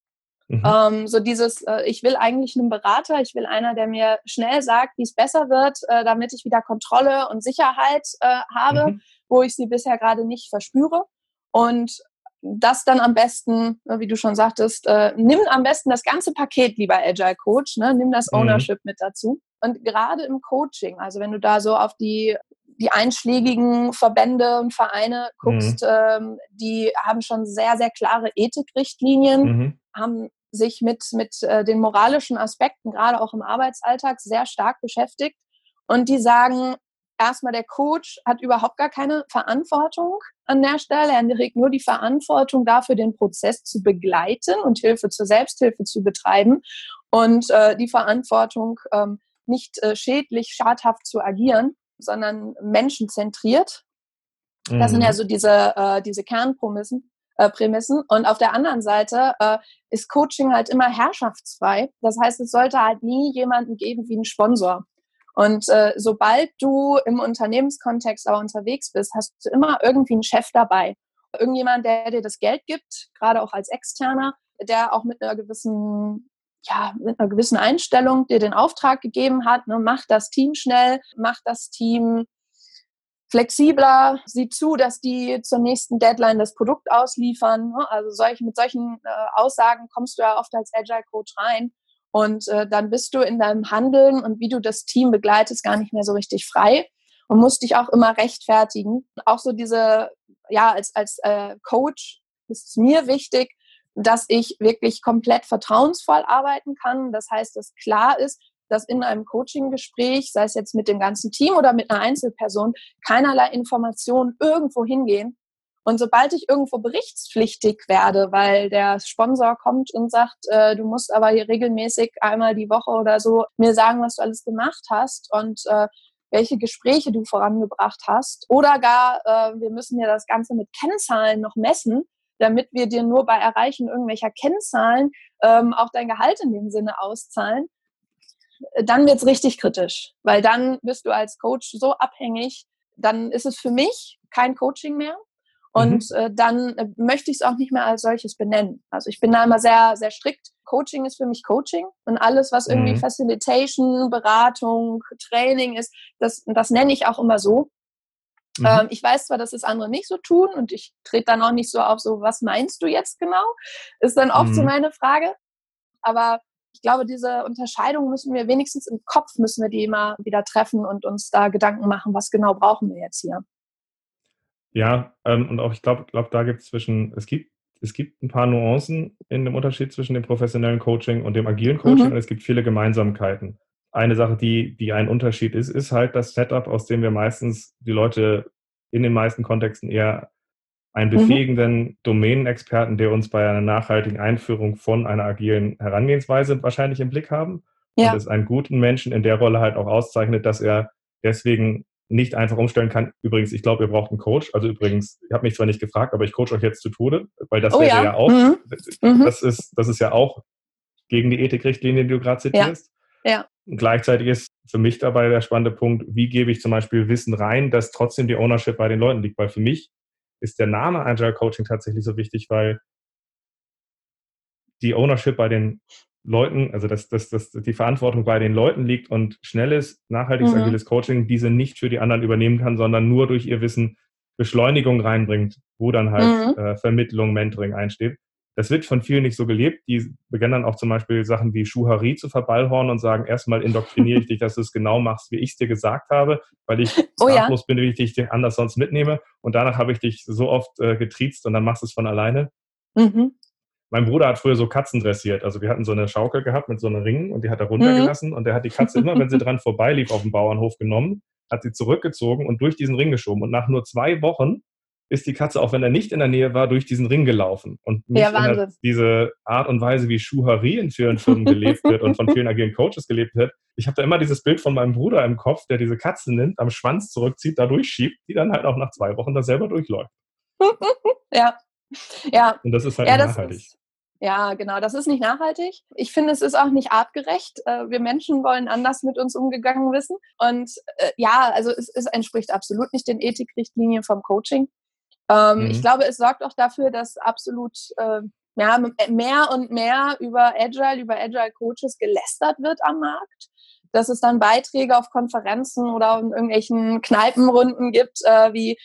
So dieses, ich will eigentlich einen Berater, ich will einer, der mir schnell sagt, wie es besser wird, damit ich wieder Kontrolle und Sicherheit habe, wo ich sie bisher gerade nicht verspüre. Und das dann am besten, wie du schon sagtest, nimm am besten das ganze Paket, lieber Agile Coach, ne? Nimm das Ownership mit dazu. Und gerade im Coaching, also wenn du da so auf die einschlägigen Verbände und Vereine guckst, die haben schon sehr, sehr klare Ethikrichtlinien, haben sich mit den moralischen Aspekten, gerade auch im Arbeitsalltag, sehr stark beschäftigt. Und die sagen, erstmal der Coach hat überhaupt gar keine Verantwortung an der Stelle. Er trägt nur die Verantwortung dafür, den Prozess zu begleiten und Hilfe zur Selbsthilfe zu betreiben und die Verantwortung, nicht schadhaft zu agieren, sondern menschenzentriert. Das sind ja so diese Kernprämissen. Und auf der anderen Seite ist Coaching halt immer herrschaftsfrei. Das heißt, es sollte halt nie jemanden geben wie einen Sponsor. Und sobald du im Unternehmenskontext aber unterwegs bist, hast du immer irgendwie einen Chef dabei. Irgendjemand, der dir das Geld gibt, gerade auch als Externer, der auch mit einer gewissen Einstellung dir den Auftrag gegeben hat, ne, mach das Team schnell, mach das Team flexibler, sieh zu, dass die zur nächsten Deadline das Produkt ausliefern. Also mit solchen Aussagen kommst du ja oft als Agile Coach rein und dann bist du in deinem Handeln und wie du das Team begleitest gar nicht mehr so richtig frei und musst dich auch immer rechtfertigen. Auch so diese, als Coach ist es mir wichtig, dass ich wirklich komplett vertrauensvoll arbeiten kann. Das heißt, dass klar ist, dass in einem Coaching-Gespräch, sei es jetzt mit dem ganzen Team oder mit einer Einzelperson, keinerlei Informationen irgendwo hingehen. Und sobald ich irgendwo berichtspflichtig werde, weil der Sponsor kommt und sagt, du musst aber hier regelmäßig einmal die Woche oder so mir sagen, was du alles gemacht hast und welche Gespräche du vorangebracht hast, oder gar, wir müssen ja das Ganze mit Kennzahlen noch messen, damit wir dir nur bei Erreichen irgendwelcher Kennzahlen auch dein Gehalt in dem Sinne auszahlen, dann wird's richtig kritisch, weil dann bist du als Coach so abhängig, dann ist es für mich kein Coaching mehr. Und dann möchte ich es auch nicht mehr als solches benennen. Also ich bin da immer sehr, sehr strikt. Coaching ist für mich Coaching und alles, was irgendwie Facilitation, Beratung, Training ist, das nenne ich auch immer so. Ich weiß zwar, dass es andere nicht so tun und ich trete dann auch nicht so auf so, was meinst du jetzt genau? Ist dann oft so meine Frage. Aber ich glaube, diese Unterscheidung müssen wir wenigstens im Kopf, müssen wir die immer wieder treffen und uns da Gedanken machen, was genau brauchen wir jetzt hier. Ja, und auch ich glaube, da gibt es es gibt ein paar Nuancen in dem Unterschied zwischen dem professionellen Coaching und dem agilen Coaching und es gibt viele Gemeinsamkeiten. Eine Sache, die ein Unterschied ist, ist halt das Setup, aus dem wir meistens die Leute in den meisten Kontexten eher einen befähigenden Domänenexperten, der uns bei einer nachhaltigen Einführung von einer agilen Herangehensweise wahrscheinlich im Blick haben und es einen guten Menschen in der Rolle halt auch auszeichnet, dass er deswegen nicht einfach umstellen kann. Übrigens, ich glaube, ihr braucht einen Coach. Also übrigens, ich habe mich zwar nicht gefragt, aber ich coache euch jetzt zu Tode, weil das wäre ja auch, das ist ja auch gegen die Ethikrichtlinie, die du gerade zitierst. Ja. Und gleichzeitig ist für mich dabei der spannende Punkt, wie gebe ich zum Beispiel Wissen rein, dass trotzdem die Ownership bei den Leuten liegt. Weil für mich ist der Name Agile Coaching tatsächlich so wichtig, weil die Ownership bei den Leuten, also dass die Verantwortung bei den Leuten liegt und schnelles, nachhaltiges, agiles Coaching diese nicht für die anderen übernehmen kann, sondern nur durch ihr Wissen Beschleunigung reinbringt, wo dann halt Vermittlung, Mentoring einsteht. Das wird von vielen nicht so gelebt. Die beginnen dann auch zum Beispiel Sachen wie Schuhari zu verballhornen und sagen, erstmal indoktriniere ich dich, dass du es genau machst, wie ich es dir gesagt habe, weil ich sprachlos bin, wie ich dich anders sonst mitnehme und danach habe ich dich so oft getriezt und dann machst du es von alleine. Mein Bruder hat früher so Katzen dressiert. Also wir hatten so eine Schaukel gehabt mit so einem Ring und die hat er runtergelassen und der hat die Katze immer, wenn sie dran vorbeilief auf dem Bauernhof genommen, hat sie zurückgezogen und durch diesen Ring geschoben. Und nach nur 2 Wochen ist die Katze, auch wenn er nicht in der Nähe war, durch diesen Ring gelaufen. Und mich erinnert diese Art und Weise, wie Schuhari in vielen Firmen gelebt wird und von vielen agilen Coaches gelebt wird. Ich habe da immer dieses Bild von meinem Bruder im Kopf, der diese Katze nimmt, am Schwanz zurückzieht, da durchschiebt, die dann halt auch nach 2 Wochen da selber durchläuft. Ja. Und das ist halt nachhaltig. Ja, genau, das ist nicht nachhaltig. Ich finde, es ist auch nicht artgerecht. Wir Menschen wollen anders mit uns umgegangen wissen. Und also es entspricht absolut nicht den Ethikrichtlinien vom Coaching. Ich glaube, es sorgt auch dafür, dass absolut mehr und mehr über Agile Coaches gelästert wird am Markt. Dass es dann Beiträge auf Konferenzen oder in irgendwelchen Kneipenrunden gibt, wie,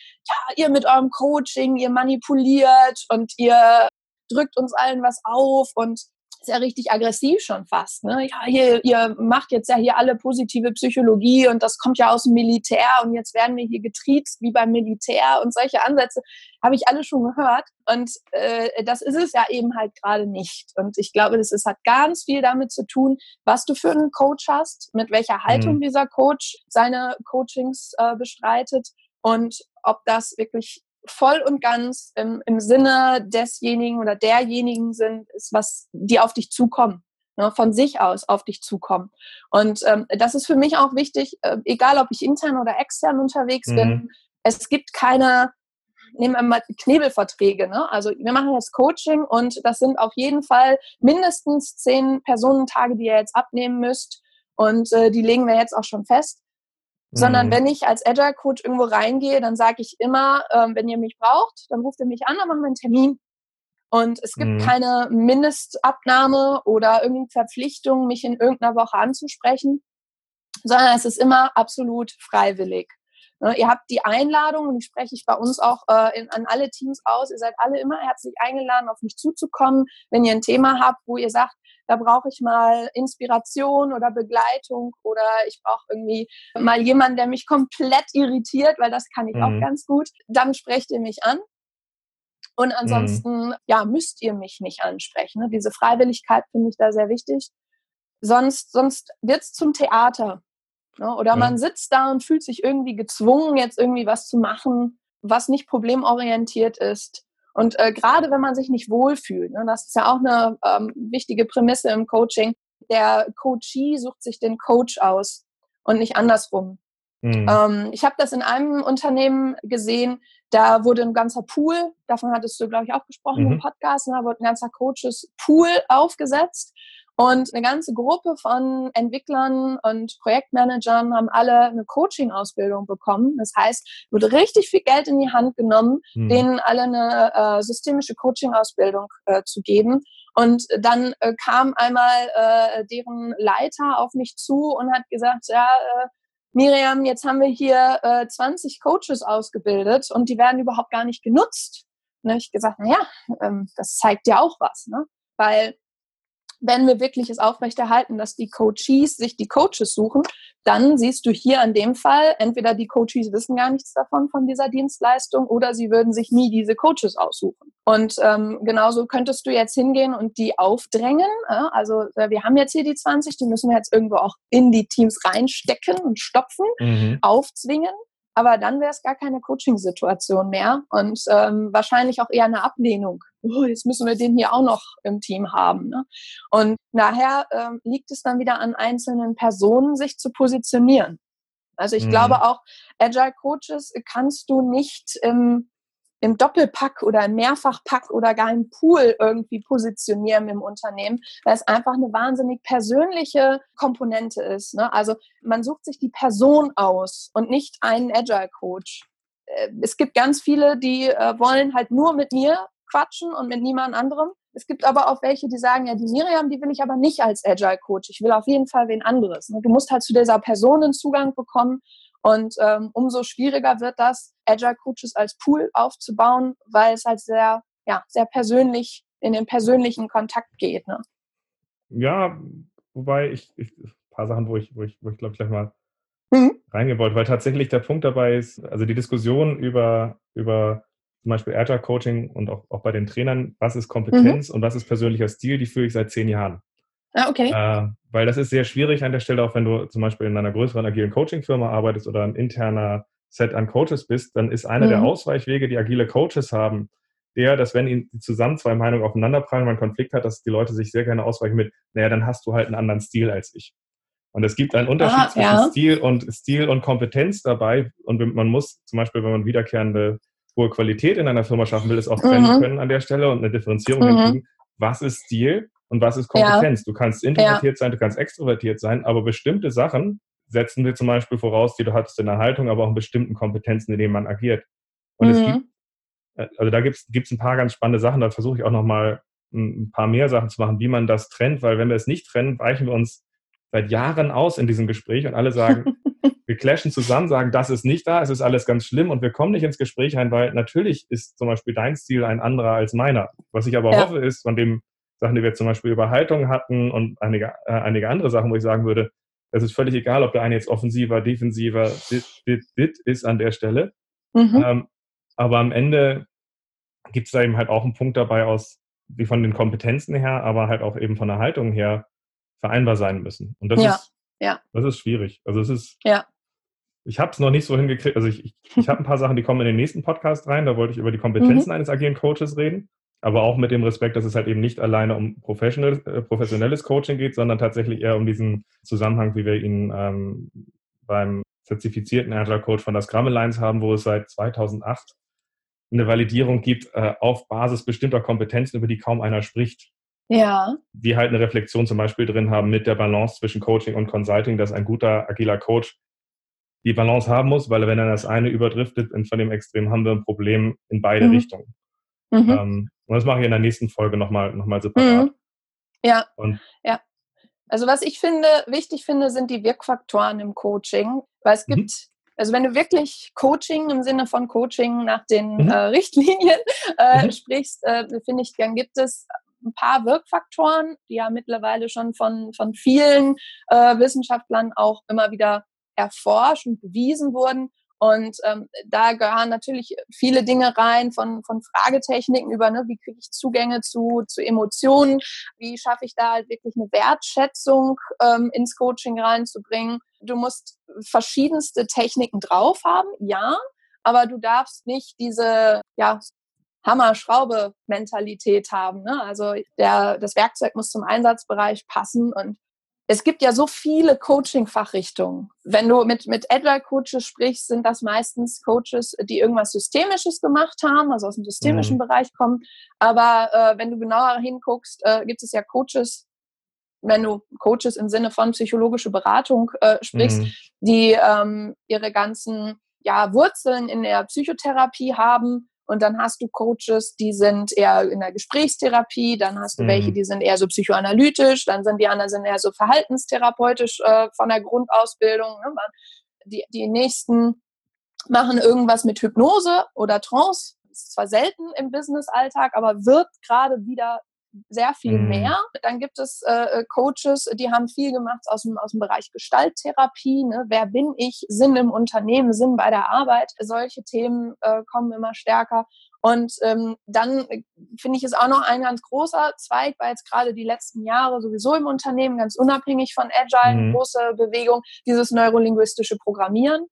ihr mit eurem Coaching, ihr manipuliert und ihr drückt uns allen was auf und ist ja richtig aggressiv schon fast. Ne? Ja, ihr macht jetzt ja hier alle positive Psychologie und das kommt ja aus dem Militär und jetzt werden wir hier getriezt wie beim Militär und solche Ansätze habe ich alle schon gehört und das ist es ja eben halt gerade nicht. Und ich glaube, das hat ganz viel damit zu tun, was du für einen Coach hast, mit welcher Haltung dieser Coach seine Coachings bestreitet und ob das wirklich voll und ganz im Sinne desjenigen oder derjenigen ist, was die auf dich zukommen, ne, von sich aus auf dich zukommen. Und das ist für mich auch wichtig, egal ob ich intern oder extern unterwegs bin, es gibt keine, nehmen wir mal Knebelverträge, ne? Also wir machen jetzt Coaching und das sind auf jeden Fall mindestens 10 Personentage, die ihr jetzt abnehmen müsst und die legen wir jetzt auch schon fest. Sondern wenn ich als Agile Coach irgendwo reingehe, dann sage ich immer, wenn ihr mich braucht, dann ruft ihr mich an, dann machen wir einen Termin. Und es gibt keine Mindestabnahme oder irgendeine Verpflichtung, mich in irgendeiner Woche anzusprechen, sondern es ist immer absolut freiwillig. Ne, ihr habt die Einladung und die spreche ich bei uns auch an alle Teams aus. Ihr seid alle immer herzlich eingeladen, auf mich zuzukommen, wenn ihr ein Thema habt, wo ihr sagt, da brauche ich mal Inspiration oder Begleitung oder ich brauche irgendwie mal jemanden, der mich komplett irritiert, weil das kann ich auch ganz gut. Dann sprecht ihr mich an und ansonsten müsst ihr mich nicht ansprechen. Ne? Diese Freiwilligkeit finde ich da sehr wichtig. Sonst wird es zum Theater. Ne? Oder man sitzt da und fühlt sich irgendwie gezwungen, jetzt irgendwie was zu machen, was nicht problemorientiert ist. Und gerade wenn man sich nicht wohlfühlt, ne, das ist ja auch eine wichtige Prämisse im Coaching, der Coachee sucht sich den Coach aus und nicht andersrum. Mhm. Ich habe das in einem Unternehmen gesehen, da wurde ein ganzer Pool, davon hattest du, glaube ich, auch gesprochen im Podcast, da wurde ein ganzer Coaches-Pool aufgesetzt und eine ganze Gruppe von Entwicklern und Projektmanagern haben alle eine Coaching-Ausbildung bekommen. Das heißt, wird richtig viel Geld in die Hand genommen, denen alle eine systemische Coaching-Ausbildung zu geben. Und dann kam einmal deren Leiter auf mich zu und hat gesagt, ja, Miriam, jetzt haben wir hier 20 Coaches ausgebildet und die werden überhaupt gar nicht genutzt. Und habe ich gesagt, naja, das zeigt ja auch was. Ne? Weil wenn wir wirklich es aufrechterhalten, dass die Coaches sich die Coaches suchen, dann siehst du hier an dem Fall, entweder die Coaches wissen gar nichts davon von dieser Dienstleistung oder sie würden sich nie diese Coaches aussuchen. Und genauso könntest du jetzt hingehen und die aufdrängen. Also wir haben jetzt hier die 20, die müssen wir jetzt irgendwo auch in die Teams reinstecken und stopfen, aufzwingen. Aber dann wäre es gar keine Coaching-Situation mehr und wahrscheinlich auch eher eine Ablehnung. Oh, jetzt müssen wir den hier auch noch im Team haben. Ne? Und daher liegt es dann wieder an einzelnen Personen, sich zu positionieren. Also ich glaube auch, Agile-Coaches kannst du nicht im Doppelpack oder im Mehrfachpack oder gar im Pool irgendwie positionieren im Unternehmen, weil es einfach eine wahnsinnig persönliche Komponente ist. Ne? Also man sucht sich die Person aus und nicht einen Agile-Coach. Es gibt ganz viele, die wollen halt nur mit mir quatschen und mit niemand anderem. Es gibt aber auch welche, die sagen, ja, die Miriam, die will ich aber nicht als Agile-Coach. Ich will auf jeden Fall wen anderes. Ne? Du musst halt zu dieser Person einen Zugang bekommen. Und umso schwieriger wird das, Agile-Coaches als Pool aufzubauen, weil es halt sehr, ja, sehr persönlich in den persönlichen Kontakt geht. Ne? Ja, wobei ich ein paar Sachen, wo ich glaube ich gleich mal reingebaut, weil tatsächlich der Punkt dabei ist, also die Diskussion über zum Beispiel Agile-Coaching und auch bei den Trainern, was ist Kompetenz und was ist persönlicher Stil, die führe ich seit 10 Jahren. Ah, okay. Weil das ist sehr schwierig an der Stelle, auch wenn du zum Beispiel in einer größeren agilen Coaching-Firma arbeitest oder ein interner Set an Coaches bist, dann ist einer der Ausweichwege, die agile Coaches haben, der, dass wenn ihnen zusammen zwei Meinungen aufeinanderprallen, man einen Konflikt hat, dass die Leute sich sehr gerne ausweichen mit, naja, dann hast du halt einen anderen Stil als ich. Und es gibt einen Unterschied zwischen Stil und Kompetenz dabei. Und man muss zum Beispiel, wenn man wiederkehrende hohe Qualität in einer Firma schaffen will, es auch trennen können an der Stelle und eine Differenzierung hinkriegen. Was ist Stil? Und was ist Kompetenz? Ja. Du kannst introvertiert sein, du kannst extrovertiert sein, aber bestimmte Sachen setzen wir zum Beispiel voraus, die du hattest in der Haltung, aber auch in bestimmten Kompetenzen, in denen man agiert. Und da gibt's ein paar ganz spannende Sachen, da versuche ich auch nochmal ein paar mehr Sachen zu machen, wie man das trennt, weil wenn wir es nicht trennen, weichen wir uns seit Jahren aus in diesem Gespräch und alle sagen, wir clashen zusammen, sagen, das ist nicht da, es ist alles ganz schlimm und wir kommen nicht ins Gespräch ein, weil natürlich ist zum Beispiel dein Stil ein anderer als meiner. Was ich aber hoffe ist, von dem Sachen, die wir zum Beispiel über Haltung hatten und einige andere Sachen, wo ich sagen würde, es ist völlig egal, ob der eine jetzt offensiver, defensiver ist an der Stelle. Aber am Ende gibt es da eben halt auch einen Punkt dabei, die von den Kompetenzen her, aber halt auch eben von der Haltung her vereinbar sein müssen. Und das das ist schwierig. Also es ist, ich habe es noch nicht so hingekriegt. Also ich habe ein paar Sachen, die kommen in den nächsten Podcast rein. Da wollte ich über die Kompetenzen eines agilen Coaches reden. Aber auch mit dem Respekt, dass es halt eben nicht alleine um professionelles Coaching geht, sondern tatsächlich eher um diesen Zusammenhang, wie wir ihn beim zertifizierten Agile Coach von der Scrum Alliance haben, wo es seit 2008 eine Validierung gibt auf Basis bestimmter Kompetenzen, über die kaum einer spricht. Ja. Die halt eine Reflexion zum Beispiel drin haben mit der Balance zwischen Coaching und Consulting, dass ein guter agiler Coach die Balance haben muss, weil wenn er das eine überdriftet, von dem Extrem haben wir ein Problem in beide Richtungen. Und das mache ich in der nächsten Folge nochmal separat. Also was ich wichtig finde, sind die Wirkfaktoren im Coaching, weil es gibt, also wenn du wirklich Coaching im Sinne von Coaching nach den Richtlinien sprichst, finde ich, dann gibt es ein paar Wirkfaktoren, die ja mittlerweile schon von vielen Wissenschaftlern auch immer wieder erforscht und bewiesen wurden. Und da gehören natürlich viele Dinge rein, von Fragetechniken über, ne, wie kriege ich Zugänge zu Emotionen, wie schaffe ich da halt wirklich eine Wertschätzung ins Coaching reinzubringen. Du musst verschiedenste Techniken drauf haben, ja, aber du darfst nicht diese, ja, Hammer-Schraube-Mentalität haben, ne? Also das Werkzeug muss zum Einsatzbereich passen. Und es gibt ja so viele Coaching-Fachrichtungen. Wenn du mit Agile-Coaches sprichst, sind das meistens Coaches, die irgendwas Systemisches gemacht haben, also aus dem systemischen Bereich kommen. Aber wenn du genauer hinguckst, gibt es ja Coaches, wenn du Coaches im Sinne von psychologische Beratung sprichst, die ihre ganzen Wurzeln in der Psychotherapie haben. Und dann hast du Coaches, die sind eher in der Gesprächstherapie, dann hast du welche, die sind eher so psychoanalytisch, dann sind die anderen sind eher so verhaltenstherapeutisch von der Grundausbildung. Ne? Die nächsten machen irgendwas mit Hypnose oder Trance. Das ist zwar selten im Business-Alltag, aber wird gerade wieder sehr viel mehr. Dann gibt es Coaches, die haben viel gemacht aus dem Bereich Gestalttherapie. Ne? Wer bin ich? Sinn im Unternehmen, Sinn bei der Arbeit. Solche Themen kommen immer stärker. Und dann finde ich es auch noch ein ganz großer Zweig, weil jetzt gerade die letzten Jahre sowieso im Unternehmen, ganz unabhängig von Agile, eine große Bewegung, dieses neurolinguistische Programmieren.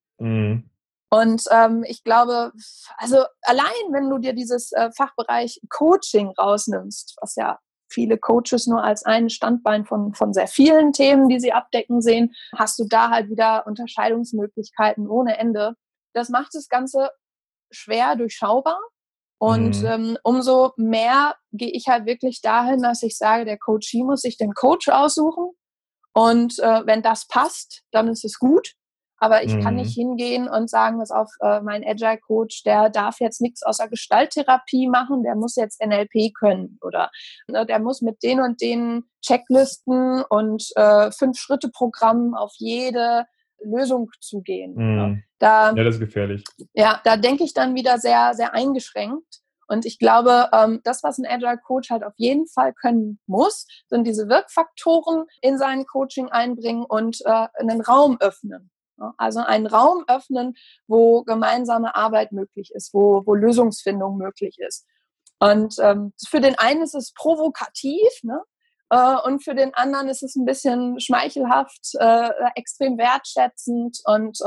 Und ich glaube, also allein, wenn du dir dieses Fachbereich Coaching rausnimmst, was ja viele Coaches nur als einen Standbein von sehr vielen Themen, die sie abdecken sehen, hast du da halt wieder Unterscheidungsmöglichkeiten ohne Ende. Das macht das Ganze schwer durchschaubar. Und umso mehr gehe ich halt wirklich dahin, dass ich sage, der Coachee muss sich den Coach aussuchen. Und wenn das passt, dann ist es gut. Aber ich kann nicht hingehen und sagen, dass auf mein Agile-Coach, der darf jetzt nichts außer Gestalttherapie machen, der muss jetzt NLP können oder ne, der muss mit den und den Checklisten und 5-Schritte-Programmen auf jede Lösung zugehen. Ne? Das ist gefährlich. Ja, da denke ich dann wieder sehr, sehr eingeschränkt. Und ich glaube, das, was ein Agile-Coach halt auf jeden Fall können muss, sind diese Wirkfaktoren in sein Coaching einbringen und einen Raum öffnen. Also einen Raum öffnen, wo gemeinsame Arbeit möglich ist, wo Lösungsfindung möglich ist. Und für den einen ist es provokativ, ne? Und für den anderen ist es ein bisschen schmeichelhaft, extrem wertschätzend und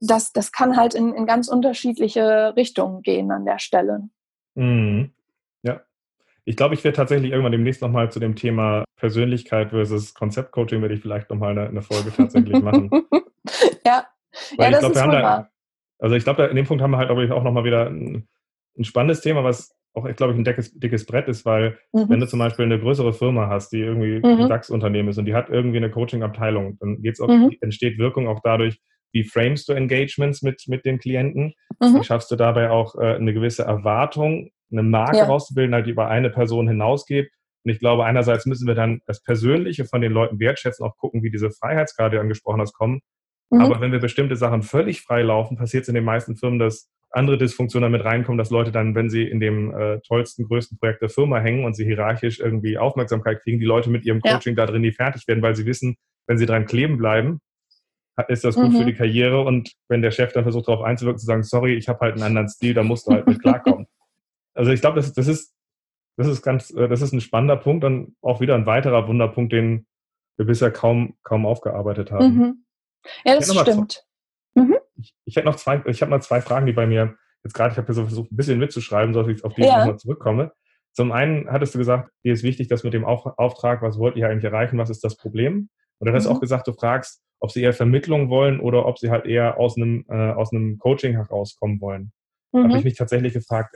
das kann halt in ganz unterschiedliche Richtungen gehen an der Stelle. Ja. Ich glaube, ich werde tatsächlich irgendwann demnächst nochmal zu dem Thema Persönlichkeit versus Konzeptcoaching werde ich vielleicht nochmal eine Folge tatsächlich machen. Ja, weil ja das ist wunderbar. Also ich glaube, in dem Punkt haben wir halt auch nochmal wieder ein spannendes Thema, was auch, glaube ich, ein dickes Brett ist, weil wenn du zum Beispiel eine größere Firma hast, die irgendwie ein DAX-Unternehmen ist und die hat irgendwie eine Coaching-Abteilung, dann geht's auch, entsteht Wirkung auch dadurch, wie framest du Engagements mit den Klienten, wie schaffst du dabei auch eine gewisse Erwartung, eine Marke rauszubilden, halt, die über eine Person hinausgeht. Und ich glaube, einerseits müssen wir dann das Persönliche von den Leuten wertschätzen, auch gucken, wie diese Freiheitsgrade, die du angesprochen hast, kommen. Aber wenn wir bestimmte Sachen völlig frei laufen, passiert es in den meisten Firmen, dass andere Dysfunktionen damit reinkommen, dass Leute dann, wenn sie in dem tollsten, größten Projekt der Firma hängen und sie hierarchisch irgendwie Aufmerksamkeit kriegen, die Leute mit ihrem Coaching da drin nie fertig werden, weil sie wissen, wenn sie dran kleben bleiben, ist das gut für die Karriere. Und wenn der Chef dann versucht, darauf einzuwirken, zu sagen, sorry, ich habe halt einen anderen Stil, da musst du halt mit klarkommen. Also ich glaube, das ist ein spannender Punkt und auch wieder ein weiterer Wunderpunkt, den wir bisher kaum aufgearbeitet haben. Ja, das stimmt. Ich habe noch zwei Fragen, die bei mir jetzt gerade, ich habe so versucht, ein bisschen mitzuschreiben, sodass ich auf die nochmal zurückkomme. Zum einen hattest du gesagt, dir ist wichtig, dass mit dem Auftrag, was wollt ihr eigentlich erreichen, was ist das Problem? Und dann hast du auch gesagt, du fragst, ob sie eher Vermittlung wollen oder ob sie halt eher aus einem Coaching herauskommen wollen. Da habe ich mich tatsächlich gefragt,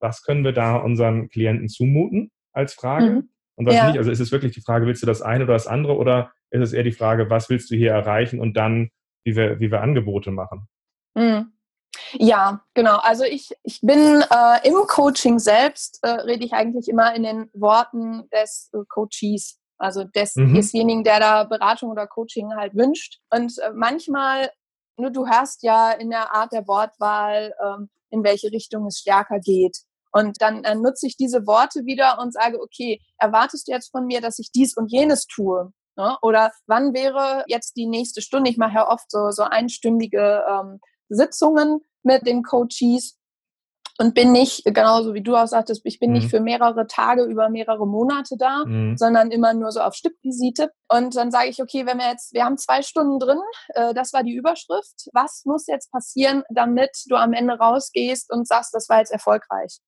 was können wir da unseren Klienten zumuten als Frage? Und was nicht? Also ist es wirklich die Frage, willst du das eine oder das andere? Oder ist es eher die Frage, was willst du hier erreichen? Und dann, wie wir Angebote machen? Ja, genau. Also ich bin im Coaching selbst, rede ich eigentlich immer in den Worten des Coachees. Also desjenigen, der da Beratung oder Coaching halt wünscht. Und manchmal, du hörst ja in der Art der Wortwahl, in welche Richtung es stärker geht. Und dann nutze ich diese Worte wieder und sage, okay, erwartest du jetzt von mir, dass ich dies und jenes tue? Ne? Oder wann wäre jetzt die nächste Stunde? Ich mache ja oft so einstündige Sitzungen mit den Coaches und bin nicht, genauso wie du auch sagtest, ich bin nicht für mehrere Tage über mehrere Monate da, sondern immer nur so auf Stippvisite. Und dann sage ich, okay, wenn wir haben 2 Stunden drin, das war die Überschrift. Was muss jetzt passieren, damit du am Ende rausgehst und sagst, das war jetzt erfolgreich?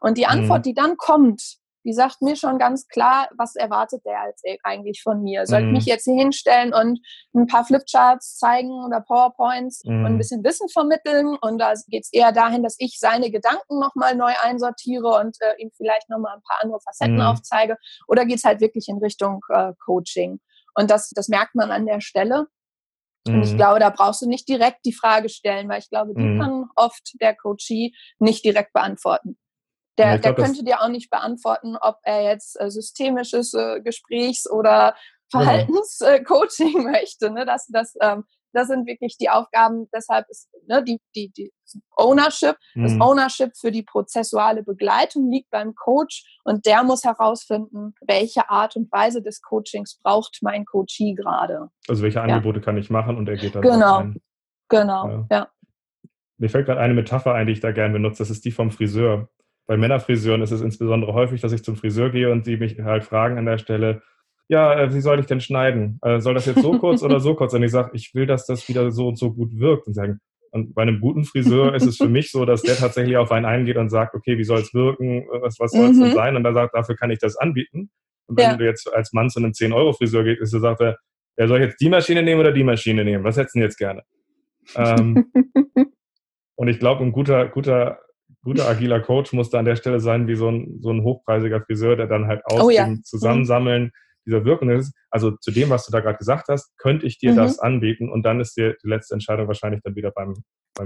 Und die Antwort, die dann kommt, die sagt mir schon ganz klar, was erwartet der als eigentlich von mir? Soll ich mich jetzt hier hinstellen und ein paar Flipcharts zeigen oder PowerPoints und ein bisschen Wissen vermitteln? Und da geht es eher dahin, dass ich seine Gedanken nochmal neu einsortiere und ihm vielleicht nochmal ein paar andere Facetten aufzeige? Oder geht es halt wirklich in Richtung Coaching? Und das merkt man an der Stelle. Und ich glaube, da brauchst du nicht direkt die Frage stellen, weil ich glaube, die kann oft der Coachee nicht direkt beantworten. Der könnte dir auch nicht beantworten, ob er jetzt systemisches Gesprächs- oder Verhaltenscoaching möchte. Ne? Das sind wirklich die Aufgaben. Deshalb ist die Ownership, das Ownership für die prozessuale Begleitung liegt beim Coach. Und der muss herausfinden, welche Art und Weise des Coachings braucht mein Coachee gerade. Also welche Angebote kann ich machen und er geht dann rein. Genau. Mir fällt gerade eine Metapher ein, die ich da gerne benutze. Das ist die vom Friseur. Bei Männerfriseuren ist es insbesondere häufig, dass ich zum Friseur gehe und sie mich halt fragen an der Stelle, ja, wie soll ich denn schneiden? Soll das jetzt so kurz oder so kurz? Und ich sage, ich will, dass das wieder so und so gut wirkt. Und sagen, und bei einem guten Friseur ist es für mich so, dass der tatsächlich auf einen eingeht und sagt, okay, wie soll es wirken? Was soll es denn sein? Und er sagt, dafür kann ich das anbieten. Und wenn du jetzt als Mann zu einem 10-Euro-Friseur gehst, dann sagt er, ja, soll ich jetzt die Maschine nehmen oder die Maschine nehmen? Was hättest du denn jetzt gerne? Und ich glaube, ein guter agiler Coach muss da an der Stelle sein wie so ein hochpreisiger Friseur, der dann halt aus dem Zusammensammeln dieser Wirkung ist. Also zu dem, was du da gerade gesagt hast, könnte ich dir das anbieten und dann ist dir die letzte Entscheidung wahrscheinlich dann wieder beim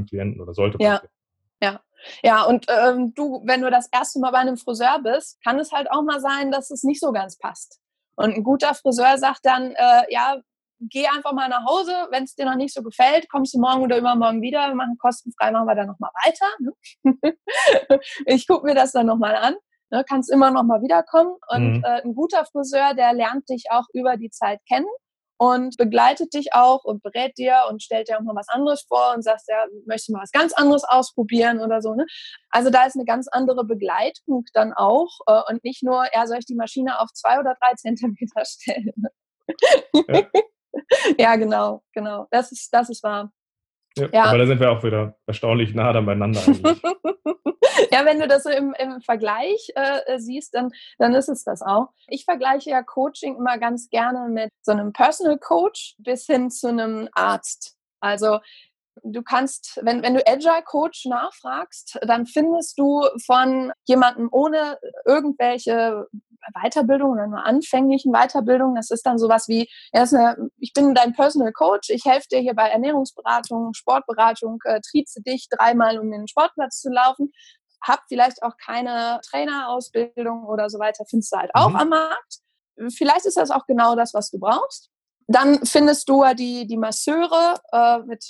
Klienten oder sollte passieren. Ja, und du, wenn du das erste Mal bei einem Friseur bist, kann es halt auch mal sein, dass es nicht so ganz passt. Und ein guter Friseur sagt dann, geh einfach mal nach Hause, wenn es dir noch nicht so gefällt, kommst du morgen oder übermorgen wieder, wir machen kostenfrei, machen wir dann nochmal weiter. Ne? Ich gucke mir das dann nochmal an, ne? Kannst immer nochmal wiederkommen und ein guter Friseur, der lernt dich auch über die Zeit kennen und begleitet dich auch und berät dir und stellt dir auch mal was anderes vor und sagt, ja, möchtest du mal was ganz anderes ausprobieren oder so. Ne? Also da ist eine ganz andere Begleitung dann auch und nicht nur, soll ich die Maschine auf 2 oder 3 Zentimeter stellen. Ne? Ja. Ja, genau. Das ist wahr. Ja. Aber da sind wir auch wieder erstaunlich nah dann beieinander eigentlich. Ja, wenn du das so im Vergleich siehst, dann ist es das auch. Ich vergleiche ja Coaching immer ganz gerne mit so einem Personal Coach bis hin zu einem Arzt. Also du kannst, wenn du Agile Coach nachfragst, dann findest du von jemandem ohne irgendwelche Weiterbildung oder nur anfänglichen Weiterbildung, das ist dann sowas wie, ich bin dein Personal Coach, ich helfe dir hier bei Ernährungsberatung, Sportberatung, trieze dich 3-mal um den Sportplatz zu laufen, hab vielleicht auch keine Trainerausbildung oder so weiter, findest du halt auch am Markt. Vielleicht ist das auch genau das, was du brauchst. Dann findest du die Masseure mit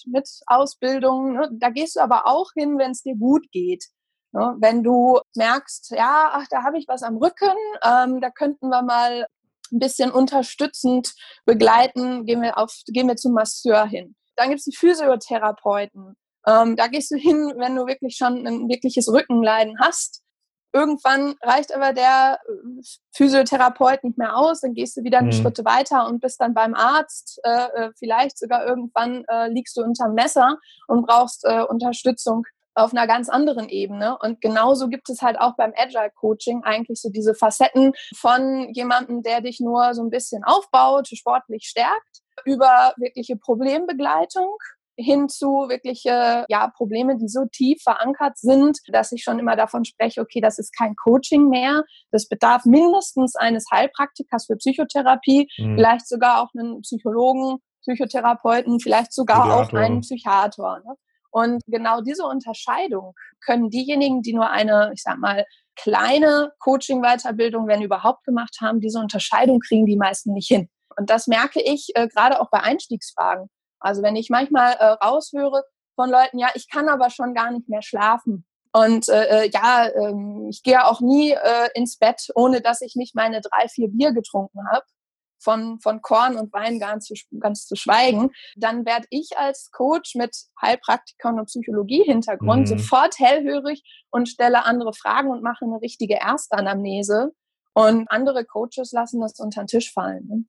Ausbildung, ne? Da gehst du aber auch hin, wenn es dir gut geht. Ne? Wenn du merkst, da habe ich was am Rücken, da könnten wir mal ein bisschen unterstützend begleiten, gehen wir zum Masseur hin. Dann gibt es einen Physiotherapeuten, da gehst du hin, wenn du wirklich schon ein wirkliches Rückenleiden hast. Irgendwann reicht aber der Physiotherapeut nicht mehr aus, dann gehst du wieder Schritte weiter und bist dann beim Arzt. Vielleicht sogar irgendwann liegst du unterm Messer und brauchst Unterstützung auf einer ganz anderen Ebene. Und genauso gibt es halt auch beim Agile Coaching eigentlich so diese Facetten von jemandem, der dich nur so ein bisschen aufbaut, sportlich stärkt, über wirkliche Problembegleitung hin zu wirkliche Probleme, die so tief verankert sind, dass ich schon immer davon spreche, okay, das ist kein Coaching mehr, das bedarf mindestens eines Heilpraktikers für Psychotherapie, vielleicht sogar auch einen Psychologen, Psychotherapeuten, vielleicht sogar Mediator, auch einen Psychiater. Ne? Und genau diese Unterscheidung können diejenigen, die nur eine, ich sag mal, kleine Coaching-Weiterbildung, wenn überhaupt, gemacht haben, diese Unterscheidung kriegen die meisten nicht hin. Und das merke ich gerade auch bei Einstiegsfragen. Also wenn ich manchmal raushöre von Leuten, ich kann aber schon gar nicht mehr schlafen und ich gehe auch nie ins Bett, ohne dass ich nicht meine 3-4 Bier getrunken habe, von Korn und Wein ganz zu schweigen, dann werde ich als Coach mit Heilpraktikern und Psychologie-Hintergrund sofort hellhörig und stelle andere Fragen und mache eine richtige Erstanamnese. Und andere Coaches lassen das unter den Tisch fallen. Ne?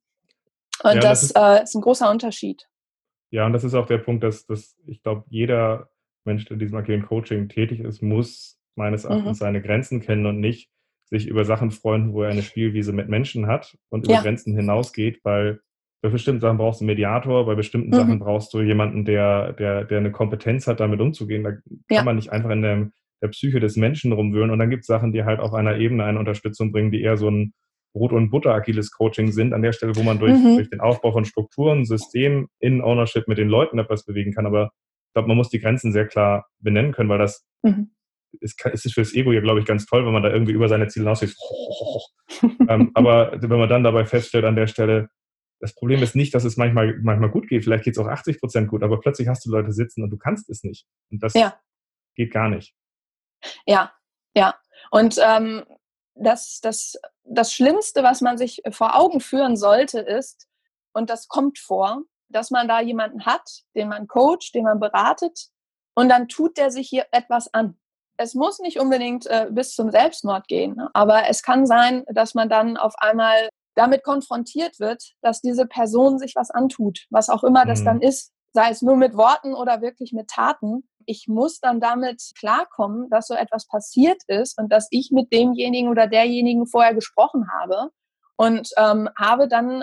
Und ja, das ist ein großer Unterschied. Ja, und das ist auch der Punkt, dass ich glaube, jeder Mensch, der in diesem agilen Coaching tätig ist, muss meines Erachtens seine Grenzen kennen und nicht sich über Sachen freuen, wo er eine Spielwiese mit Menschen hat und über Grenzen hinausgeht, weil bei bestimmten Sachen brauchst du einen Mediator, bei bestimmten Sachen brauchst du jemanden, der eine Kompetenz hat, damit umzugehen. Da kann man nicht einfach in der Psyche des Menschen rumwühlen. Und dann gibt es Sachen, die halt auf einer Ebene eine Unterstützung bringen, die eher so ein Brot- und Butter-agiles Coaching sind, an der Stelle, wo man durch den Aufbau von Strukturen, Systemen, In-Ownership mit den Leuten etwas bewegen kann. Aber ich glaube, man muss die Grenzen sehr klar benennen können, weil das ist für das Ego ja, glaube ich, ganz toll, wenn man da irgendwie über seine Ziele hinausgeht. Aber wenn man dann dabei feststellt an der Stelle, das Problem ist nicht, dass es manchmal gut geht, vielleicht geht es auch 80% gut, aber plötzlich hast du Leute sitzen und du kannst es nicht. Und das geht gar nicht. Ja. Und das Schlimmste, was man sich vor Augen führen sollte, ist, und das kommt vor, dass man da jemanden hat, den man coacht, den man beratet, und dann tut der sich hier etwas an. Es muss nicht unbedingt bis zum Selbstmord gehen, ne? Aber es kann sein, dass man dann auf einmal damit konfrontiert wird, dass diese Person sich was antut, was auch immer das dann ist, sei es nur mit Worten oder wirklich mit Taten. Ich muss dann damit klarkommen, dass so etwas passiert ist und dass ich mit demjenigen oder derjenigen vorher gesprochen habe und habe dann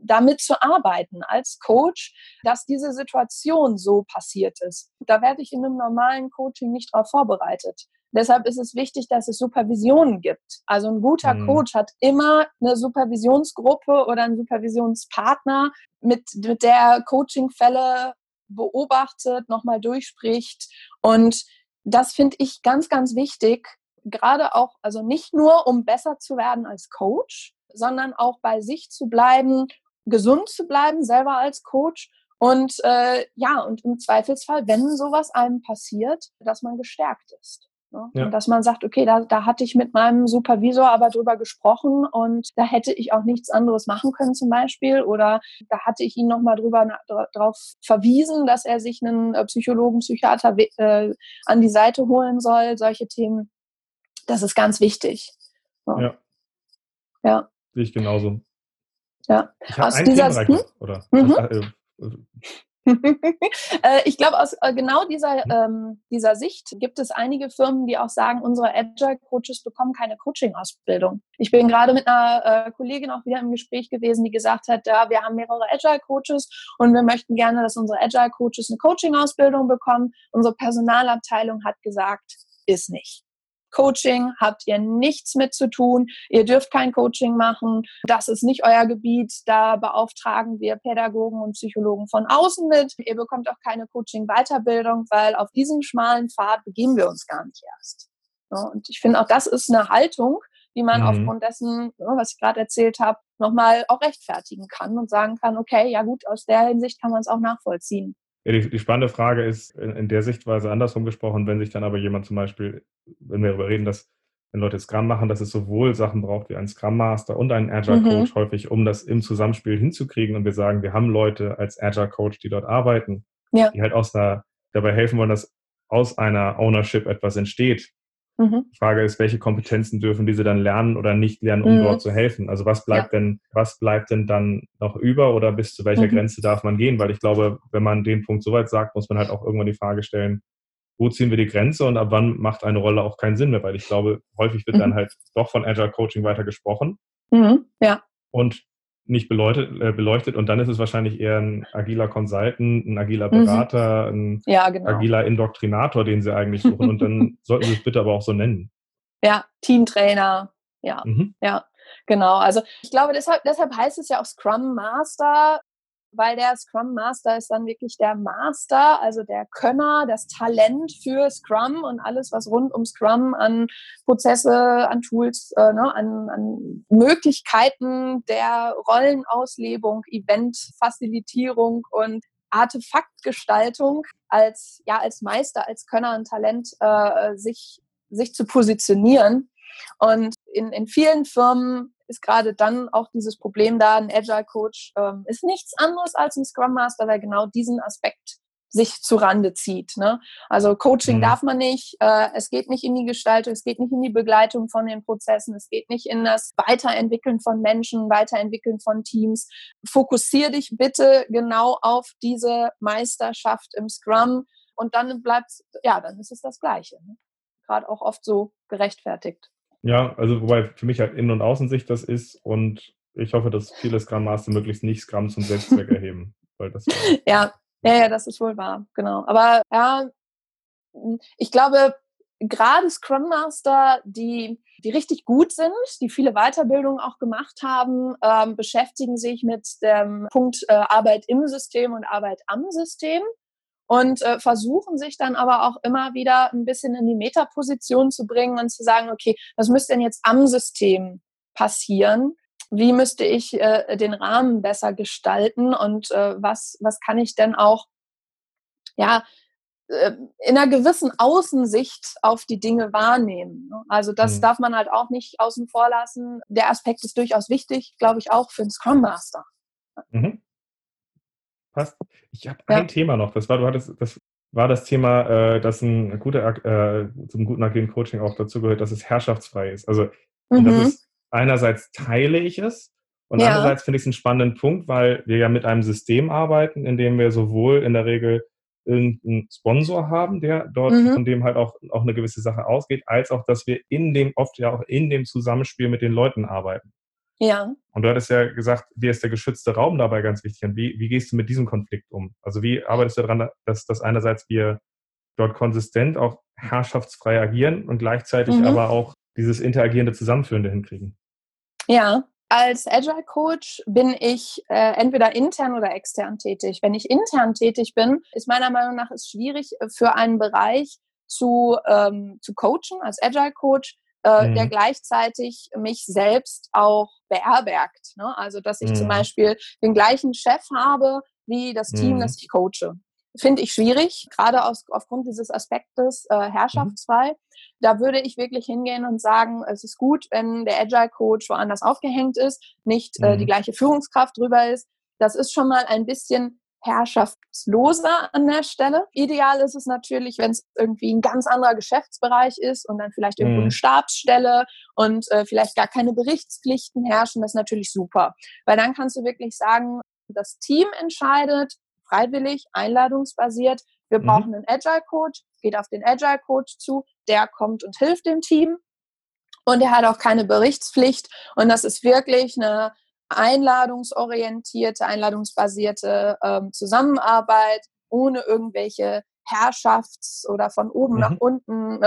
damit zu arbeiten als Coach, dass diese Situation so passiert ist. Da werde ich in einem normalen Coaching nicht darauf vorbereitet. Deshalb ist es wichtig, dass es Supervisionen gibt. Also ein guter Coach hat immer eine Supervisionsgruppe oder einen Supervisionspartner, mit der Coachingfälle beobachtet, nochmal durchspricht. Und das finde ich ganz, ganz wichtig, gerade auch, also nicht nur, um besser zu werden als Coach, sondern auch bei sich zu bleiben, gesund zu bleiben, selber als Coach. Und und im Zweifelsfall, wenn sowas einem passiert, dass man gestärkt ist. Ne? Ja. Und dass man sagt, okay, da hatte ich mit meinem Supervisor aber drüber gesprochen und da hätte ich auch nichts anderes machen können zum Beispiel. Oder da hatte ich ihn nochmal drauf verwiesen, dass er sich einen Psychologen, Psychiater an die Seite holen soll. Solche Themen, das ist ganz wichtig. Ne? Ja. Sehe ich genauso. Ja. Ich aus dieser oder? Ich glaube, aus genau dieser Sicht gibt es einige Firmen, die auch sagen, unsere Agile-Coaches bekommen keine Coaching-Ausbildung. Ich bin gerade mit einer Kollegin auch wieder im Gespräch gewesen, die gesagt hat, ja, wir haben mehrere Agile-Coaches und wir möchten gerne, dass unsere Agile-Coaches eine Coaching-Ausbildung bekommen. Unsere Personalabteilung hat gesagt, ist nicht. Coaching habt ihr nichts mit zu tun, ihr dürft kein Coaching machen, das ist nicht euer Gebiet, da beauftragen wir Pädagogen und Psychologen von außen mit, ihr bekommt auch keine Coaching-Weiterbildung, weil auf diesem schmalen Pfad begeben wir uns gar nicht erst. Und ich finde auch, das ist eine Haltung, die man aufgrund dessen, was ich gerade erzählt habe, nochmal auch rechtfertigen kann und sagen kann, okay, ja gut, aus der Hinsicht kann man es auch nachvollziehen. Ja, die spannende Frage ist, in der Sichtweise andersrum gesprochen, wenn sich dann aber jemand zum Beispiel, wenn wir darüber reden, dass wenn Leute Scrum machen, dass es sowohl Sachen braucht wie einen Scrum Master und einen Agile Coach häufig, um das im Zusammenspiel hinzukriegen, und wir sagen, wir haben Leute als Agile Coach, die dort arbeiten, die halt dabei helfen wollen, dass aus einer Ownership etwas entsteht. Die Frage ist, welche Kompetenzen dürfen diese dann lernen oder nicht lernen, um dort zu helfen? Also was bleibt denn dann noch über, oder bis zu welcher Grenze darf man gehen? Weil ich glaube, wenn man den Punkt soweit sagt, muss man halt auch irgendwann die Frage stellen, wo ziehen wir die Grenze und ab wann macht eine Rolle auch keinen Sinn mehr? Weil ich glaube, häufig wird dann halt doch von Agile Coaching weiter gesprochen und nicht beleuchtet, und dann ist es wahrscheinlich eher ein agiler Consultant, ein agiler Berater, ein agiler Indoktrinator, den sie eigentlich suchen, und dann sollten sie es bitte aber auch so nennen. Ja, Teamtrainer, genau. Also ich glaube, deshalb heißt es ja auch Scrum Master, weil der Scrum Master ist dann wirklich der Master, also der Könner, das Talent für Scrum und alles, was rund um Scrum an Prozesse, an Tools, an Möglichkeiten der Rollenauslebung, Eventfazilitierung und Artefaktgestaltung als Meister, als Könner und Talent sich zu positionieren. Und in vielen Firmen ist gerade dann auch dieses Problem da, ein Agile Coach ist nichts anderes als ein Scrum Master, der genau diesen Aspekt sich zu Rande zieht. Ne? Also Coaching darf man nicht, es geht nicht in die Gestaltung, es geht nicht in die Begleitung von den Prozessen, es geht nicht in das Weiterentwickeln von Menschen, Weiterentwickeln von Teams. Fokussier dich bitte genau auf diese Meisterschaft im Scrum und dann bleibt's, ja, dann ist es das Gleiche. Ne? Gerade auch oft so gerechtfertigt. Ja, also wobei für mich halt Innen- und Außensicht das ist und ich hoffe, dass viele Scrum Master möglichst nicht Scrum zum Selbstzweck erheben. Weil das Ja, das ist wohl wahr, genau. Aber ja, ich glaube, gerade Scrum Master, die richtig gut sind, die viele Weiterbildungen auch gemacht haben, beschäftigen sich mit dem Punkt Arbeit im System und Arbeit am System und versuchen sich dann aber auch immer wieder ein bisschen in die Metaposition zu bringen und zu sagen, okay, was müsste denn jetzt am System passieren? Wie müsste ich den Rahmen besser gestalten und was kann ich denn auch in einer gewissen Außensicht auf die Dinge wahrnehmen? Ne? Also das darf man halt auch nicht außen vor lassen. Der Aspekt ist durchaus wichtig, glaube ich, auch für den Scrum Master. Mhm. Passt. Ich habe ein Thema noch. Das war das Thema, dass ein zum guten agilen Coaching auch dazu gehört, dass es herrschaftsfrei ist. Also das ist einerseits teile ich es und andererseits finde ich es einen spannenden Punkt, weil wir ja mit einem System arbeiten, in dem wir sowohl in der Regel irgendeinen Sponsor haben, der dort von dem halt auch eine gewisse Sache ausgeht, als auch, dass wir oft in dem Zusammenspiel mit den Leuten arbeiten. Ja. Und du hattest ja gesagt, dir ist der geschützte Raum dabei ganz wichtig. Und wie gehst du mit diesem Konflikt um? Also wie arbeitest du daran, dass einerseits wir dort konsistent auch herrschaftsfrei agieren und gleichzeitig aber auch dieses interagierende, zusammenführende hinkriegen? Ja, als Agile Coach bin ich entweder intern oder extern tätig. Wenn ich intern tätig bin, ist meiner Meinung nach es schwierig für einen Bereich zu coachen als Agile Coach, der gleichzeitig mich selbst auch beherbergt. Ne? Also dass ich zum Beispiel den gleichen Chef habe wie das Team, das ich coache. Finde ich schwierig, gerade aufgrund dieses Aspektes herrschaftsfrei. Da würde ich wirklich hingehen und sagen, es ist gut, wenn der Agile Coach woanders aufgehängt ist, nicht die gleiche Führungskraft drüber ist. Das ist schon mal ein bisschen herrschaftsloser an der Stelle. Ideal ist es natürlich, wenn es irgendwie ein ganz anderer Geschäftsbereich ist und dann vielleicht irgendwo eine Stabsstelle und vielleicht gar keine Berichtspflichten herrschen. Das ist natürlich super, weil dann kannst du wirklich sagen, das Team entscheidet, freiwillig, einladungsbasiert. Wir brauchen einen Agile Coach, geht auf den Agile Coach zu, der kommt und hilft dem Team und er hat auch keine Berichtspflicht und das ist wirklich eine einladungsorientierte, einladungsbasierte Zusammenarbeit ohne irgendwelche Herrschafts- oder von oben nach unten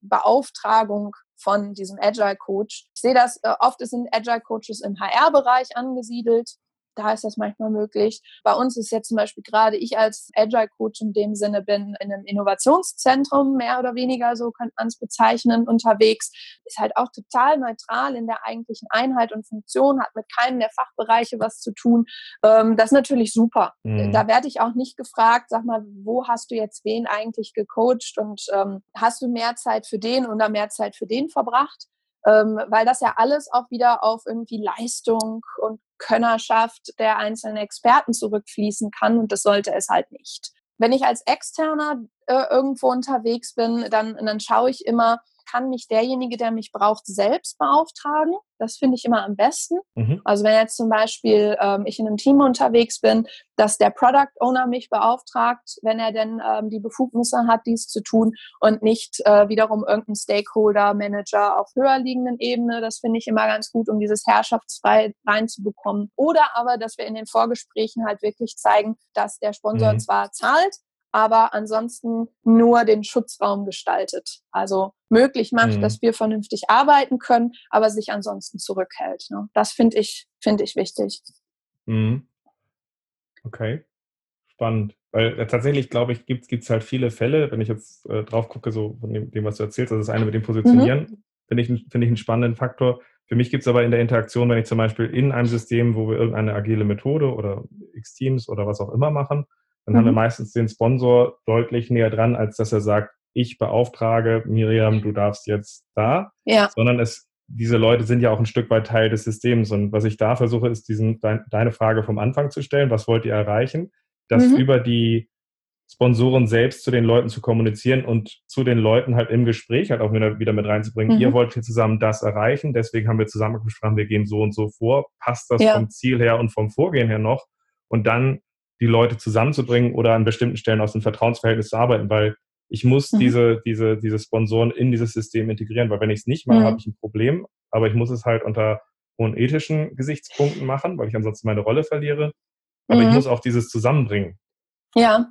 Beauftragung von diesem Agile Coach. Ich sehe das, oft sind Agile Coaches im HR-Bereich angesiedelt. Da ist das manchmal möglich. Bei uns ist jetzt zum Beispiel gerade ich als Agile Coach in dem Sinne bin in einem Innovationszentrum mehr oder weniger, so kann man es bezeichnen, unterwegs. Ist halt auch total neutral in der eigentlichen Einheit und Funktion, hat mit keinem der Fachbereiche was zu tun. Das ist natürlich super. Mhm. Da werde ich auch nicht gefragt, sag mal, wo hast du jetzt wen eigentlich gecoacht und hast du mehr Zeit für den oder mehr Zeit für den verbracht? Weil das ja alles auch wieder auf irgendwie Leistung und Könnerschaft der einzelnen Experten zurückfließen kann und das sollte es halt nicht. Wenn ich als Externer irgendwo unterwegs bin, dann schaue ich immer, kann mich derjenige, der mich braucht, selbst beauftragen? Das finde ich immer am besten. Mhm. Also wenn jetzt zum Beispiel ich in einem Team unterwegs bin, dass der Product Owner mich beauftragt, wenn er denn die Befugnisse hat, dies zu tun und nicht wiederum irgendein Stakeholder, Manager auf höher liegenden Ebene. Das finde ich immer ganz gut, um dieses herrschaftsfrei reinzubekommen. Oder aber, dass wir in den Vorgesprächen halt wirklich zeigen, dass der Sponsor zwar zahlt, aber ansonsten nur den Schutzraum gestaltet. Also möglich macht, dass wir vernünftig arbeiten können, aber sich ansonsten zurückhält. Ne? Das finde ich wichtig. Mhm. Okay, spannend. Weil tatsächlich, glaube ich, gibt's halt viele Fälle, wenn ich jetzt drauf gucke, so von dem, was du erzählst, also das eine mit dem Positionieren, finde ich einen spannenden Faktor. Für mich gibt es aber in der Interaktion, wenn ich zum Beispiel in einem System, wo wir irgendeine agile Methode oder X-Teams oder was auch immer machen, dann haben wir meistens den Sponsor deutlich näher dran, als dass er sagt, ich beauftrage Miriam, du darfst jetzt da. Ja. Sondern es diese Leute sind ja auch ein Stück weit Teil des Systems. Und was ich da versuche, ist deine Frage vom Anfang zu stellen. Was wollt ihr erreichen? Das über die Sponsoren selbst zu den Leuten zu kommunizieren und zu den Leuten halt im Gespräch halt auch wieder mit reinzubringen. Ihr wollt hier zusammen das erreichen, deswegen haben wir zusammen gesprochen, wir gehen so und so vor. Passt das vom Ziel her und vom Vorgehen her noch? Und dann die Leute zusammenzubringen oder an bestimmten Stellen aus dem Vertrauensverhältnis zu arbeiten, weil ich muss diese Sponsoren in dieses System integrieren, weil wenn ich es nicht mache, habe ich ein Problem, aber ich muss es halt unter hohen ethischen Gesichtspunkten machen, weil ich ansonsten meine Rolle verliere. Aber ich muss auch dieses zusammenbringen. Ja.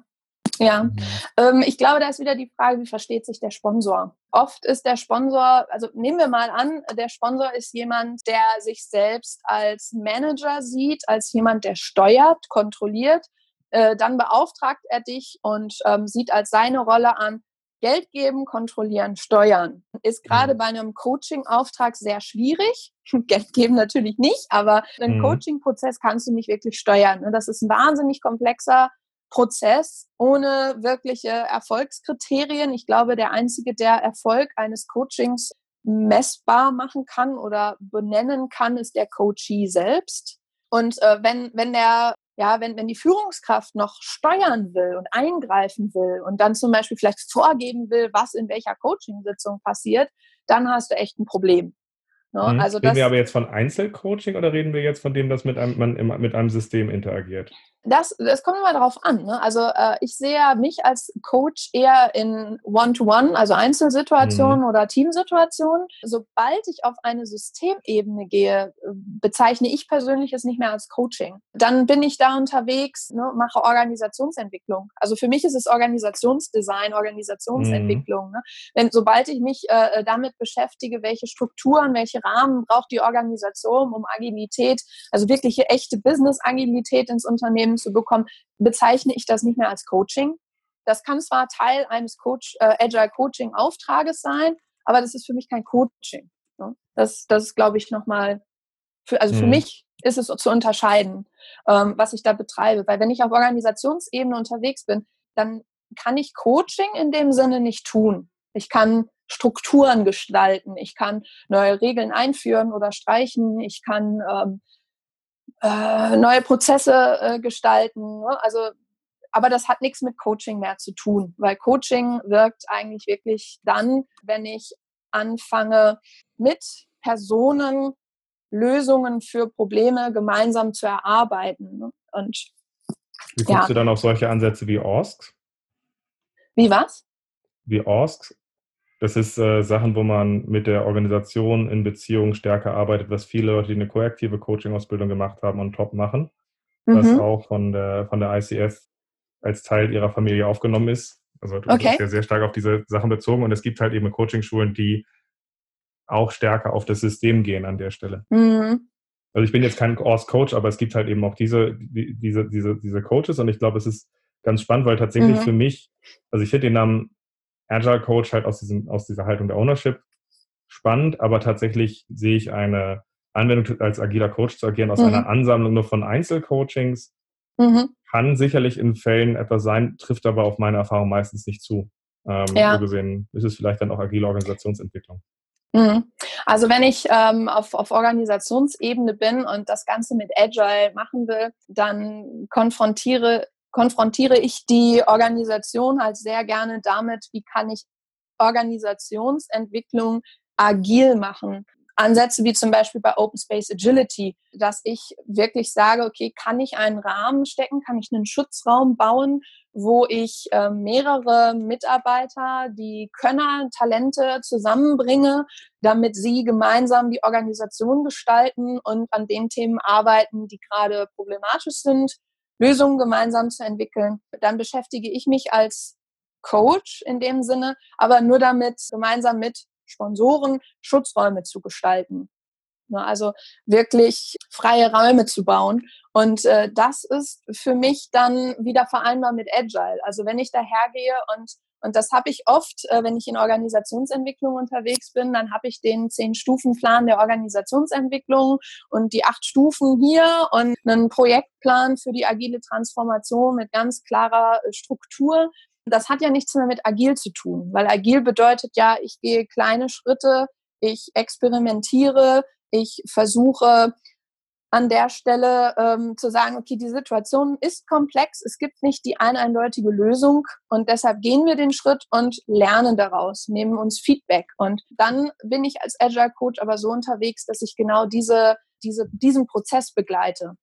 Ich glaube, da ist wieder die Frage, wie versteht sich der Sponsor? Oft ist der Sponsor, also nehmen wir mal an, der Sponsor ist jemand, der sich selbst als Manager sieht, als jemand, der steuert, kontrolliert. Dann beauftragt er dich und sieht als seine Rolle an, Geld geben, kontrollieren, steuern. Ist gerade bei einem Coaching-Auftrag sehr schwierig. Geld geben natürlich nicht, aber einen Coaching-Prozess kannst du nicht wirklich steuern. Das ist ein wahnsinnig komplexer Prozess ohne wirkliche Erfolgskriterien. Ich glaube, der Einzige, der Erfolg eines Coachings messbar machen kann oder benennen kann, ist der Coachee selbst. Und wenn die Führungskraft noch steuern will und eingreifen will und dann zum Beispiel vielleicht vorgeben will, was in welcher Coaching-Sitzung passiert, dann hast du echt ein Problem. Ne? Also reden wir aber jetzt von Einzelcoaching oder reden wir jetzt von dem, dass man mit einem System interagiert? Das kommt immer darauf an. Ne? Also ich sehe mich als Coach eher in One-to-One, also Einzelsituationen oder Teamsituationen. Sobald ich auf eine Systemebene gehe, bezeichne ich persönlich es nicht mehr als Coaching. Dann bin ich da unterwegs, ne, mache Organisationsentwicklung. Also für mich ist es Organisationsdesign, Organisationsentwicklung. Ne? Sobald ich mich damit beschäftige, welche Strukturen, welche Rahmen braucht die Organisation, um Agilität, also wirkliche echte Business-Agilität ins Unternehmen zu bekommen, bezeichne ich das nicht mehr als Coaching. Das kann zwar Teil eines Agile-Coaching-Auftrages sein, aber das ist für mich kein Coaching. Ne? Das ist, glaube ich, nochmal, für mich ist es zu unterscheiden, was ich da betreibe. Weil wenn ich auf Organisationsebene unterwegs bin, dann kann ich Coaching in dem Sinne nicht tun. Ich kann Strukturen gestalten, ich kann neue Regeln einführen oder streichen, ich kann neue Prozesse gestalten. Ne? Also, aber das hat nichts mit Coaching mehr zu tun, weil Coaching wirkt eigentlich wirklich dann, wenn ich anfange, mit Personen Lösungen für Probleme gemeinsam zu erarbeiten. Ne? Und wie guckst du dann auf solche Ansätze wie ORSCs? Wie was? Wie ORSCs? Das ist Sachen, wo man mit der Organisation in Beziehung stärker arbeitet, was viele Leute, die eine koaktive Coaching-Ausbildung gemacht haben, on top machen. Was auch von der ICF als Teil ihrer Familie aufgenommen ist. Also das ist ja sehr stark auf diese Sachen bezogen. Und es gibt halt eben Coaching-Schulen, die auch stärker auf das System gehen an der Stelle. Mhm. Also ich bin jetzt kein ORS-Coach, aber es gibt halt eben auch diese Coaches. Und ich glaube, es ist ganz spannend, weil tatsächlich für mich, also ich finde den Namen Agile Coach halt aus dieser Haltung der Ownership spannend, aber tatsächlich sehe ich eine Anwendung als agiler Coach zu agieren aus einer Ansammlung nur von Einzelcoachings. Kann sicherlich in Fällen etwas sein, trifft aber auf meine Erfahrung meistens nicht zu. So gesehen ist es vielleicht dann auch agile Organisationsentwicklung. Also wenn ich auf Organisationsebene bin und das Ganze mit Agile machen will, dann konfrontiere ich die Organisation halt sehr gerne damit, wie kann ich Organisationsentwicklung agil machen. Ansätze wie zum Beispiel bei Open Space Agility, dass ich wirklich sage, okay, kann ich einen Rahmen stecken, kann ich einen Schutzraum bauen, wo ich mehrere Mitarbeiter, die Könner, Talente zusammenbringe, damit sie gemeinsam die Organisation gestalten und an den Themen arbeiten, die gerade problematisch sind. Lösungen gemeinsam zu entwickeln, dann beschäftige ich mich als Coach in dem Sinne, aber nur damit, gemeinsam mit Sponsoren Schutzräume zu gestalten. Also wirklich freie Räume zu bauen. Und das ist für mich dann wieder vereinbar mit Agile. Also wenn ich dahergehe und das habe ich oft, wenn ich in Organisationsentwicklung unterwegs bin, dann habe ich den 10-Stufen-Plan der Organisationsentwicklung und die 8 Stufen hier und einen Projektplan für die agile Transformation mit ganz klarer Struktur. Das hat ja nichts mehr mit agil zu tun, weil agil bedeutet ja, ich gehe kleine Schritte ich experimentiere, ich versuche an der Stelle zu sagen, okay, die Situation ist komplex, es gibt nicht die eine eindeutige Lösung und deshalb gehen wir den Schritt und lernen daraus, nehmen uns Feedback. Und dann bin ich als Agile Coach aber so unterwegs, dass ich genau diesen Prozess begleite.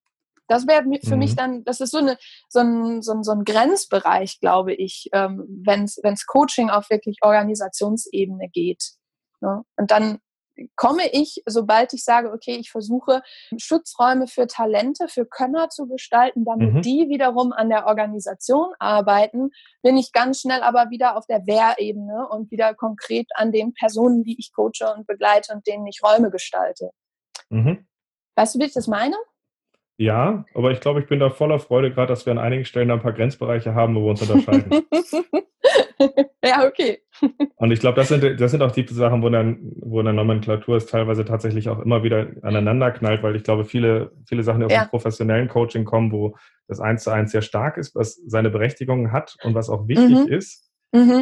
Das wäre für mich dann, das ist so ein Grenzbereich, glaube ich, wenn's Coaching auf wirklich Organisationsebene geht. Ne? Und dann komme ich, sobald ich sage, okay, ich versuche, Schutzräume für Talente, für Könner zu gestalten, damit die wiederum an der Organisation arbeiten, bin ich ganz schnell aber wieder auf der Wehrebene und wieder konkret an den Personen, die ich coache und begleite und denen ich Räume gestalte. Mhm. Weißt du, wie ich das meine? Ja, aber ich glaube, ich bin da voller Freude gerade, dass wir an einigen Stellen da ein paar Grenzbereiche haben, wo wir uns unterscheiden. Ja, okay. Und ich glaube, das sind auch die Sachen, wo eine Nomenklatur ist, teilweise tatsächlich auch immer wieder aneinander knallt, weil ich glaube, viele Sachen, die aus dem professionellen Coaching kommen, wo das 1:1 sehr stark ist, was seine Berechtigung hat und was auch wichtig ist,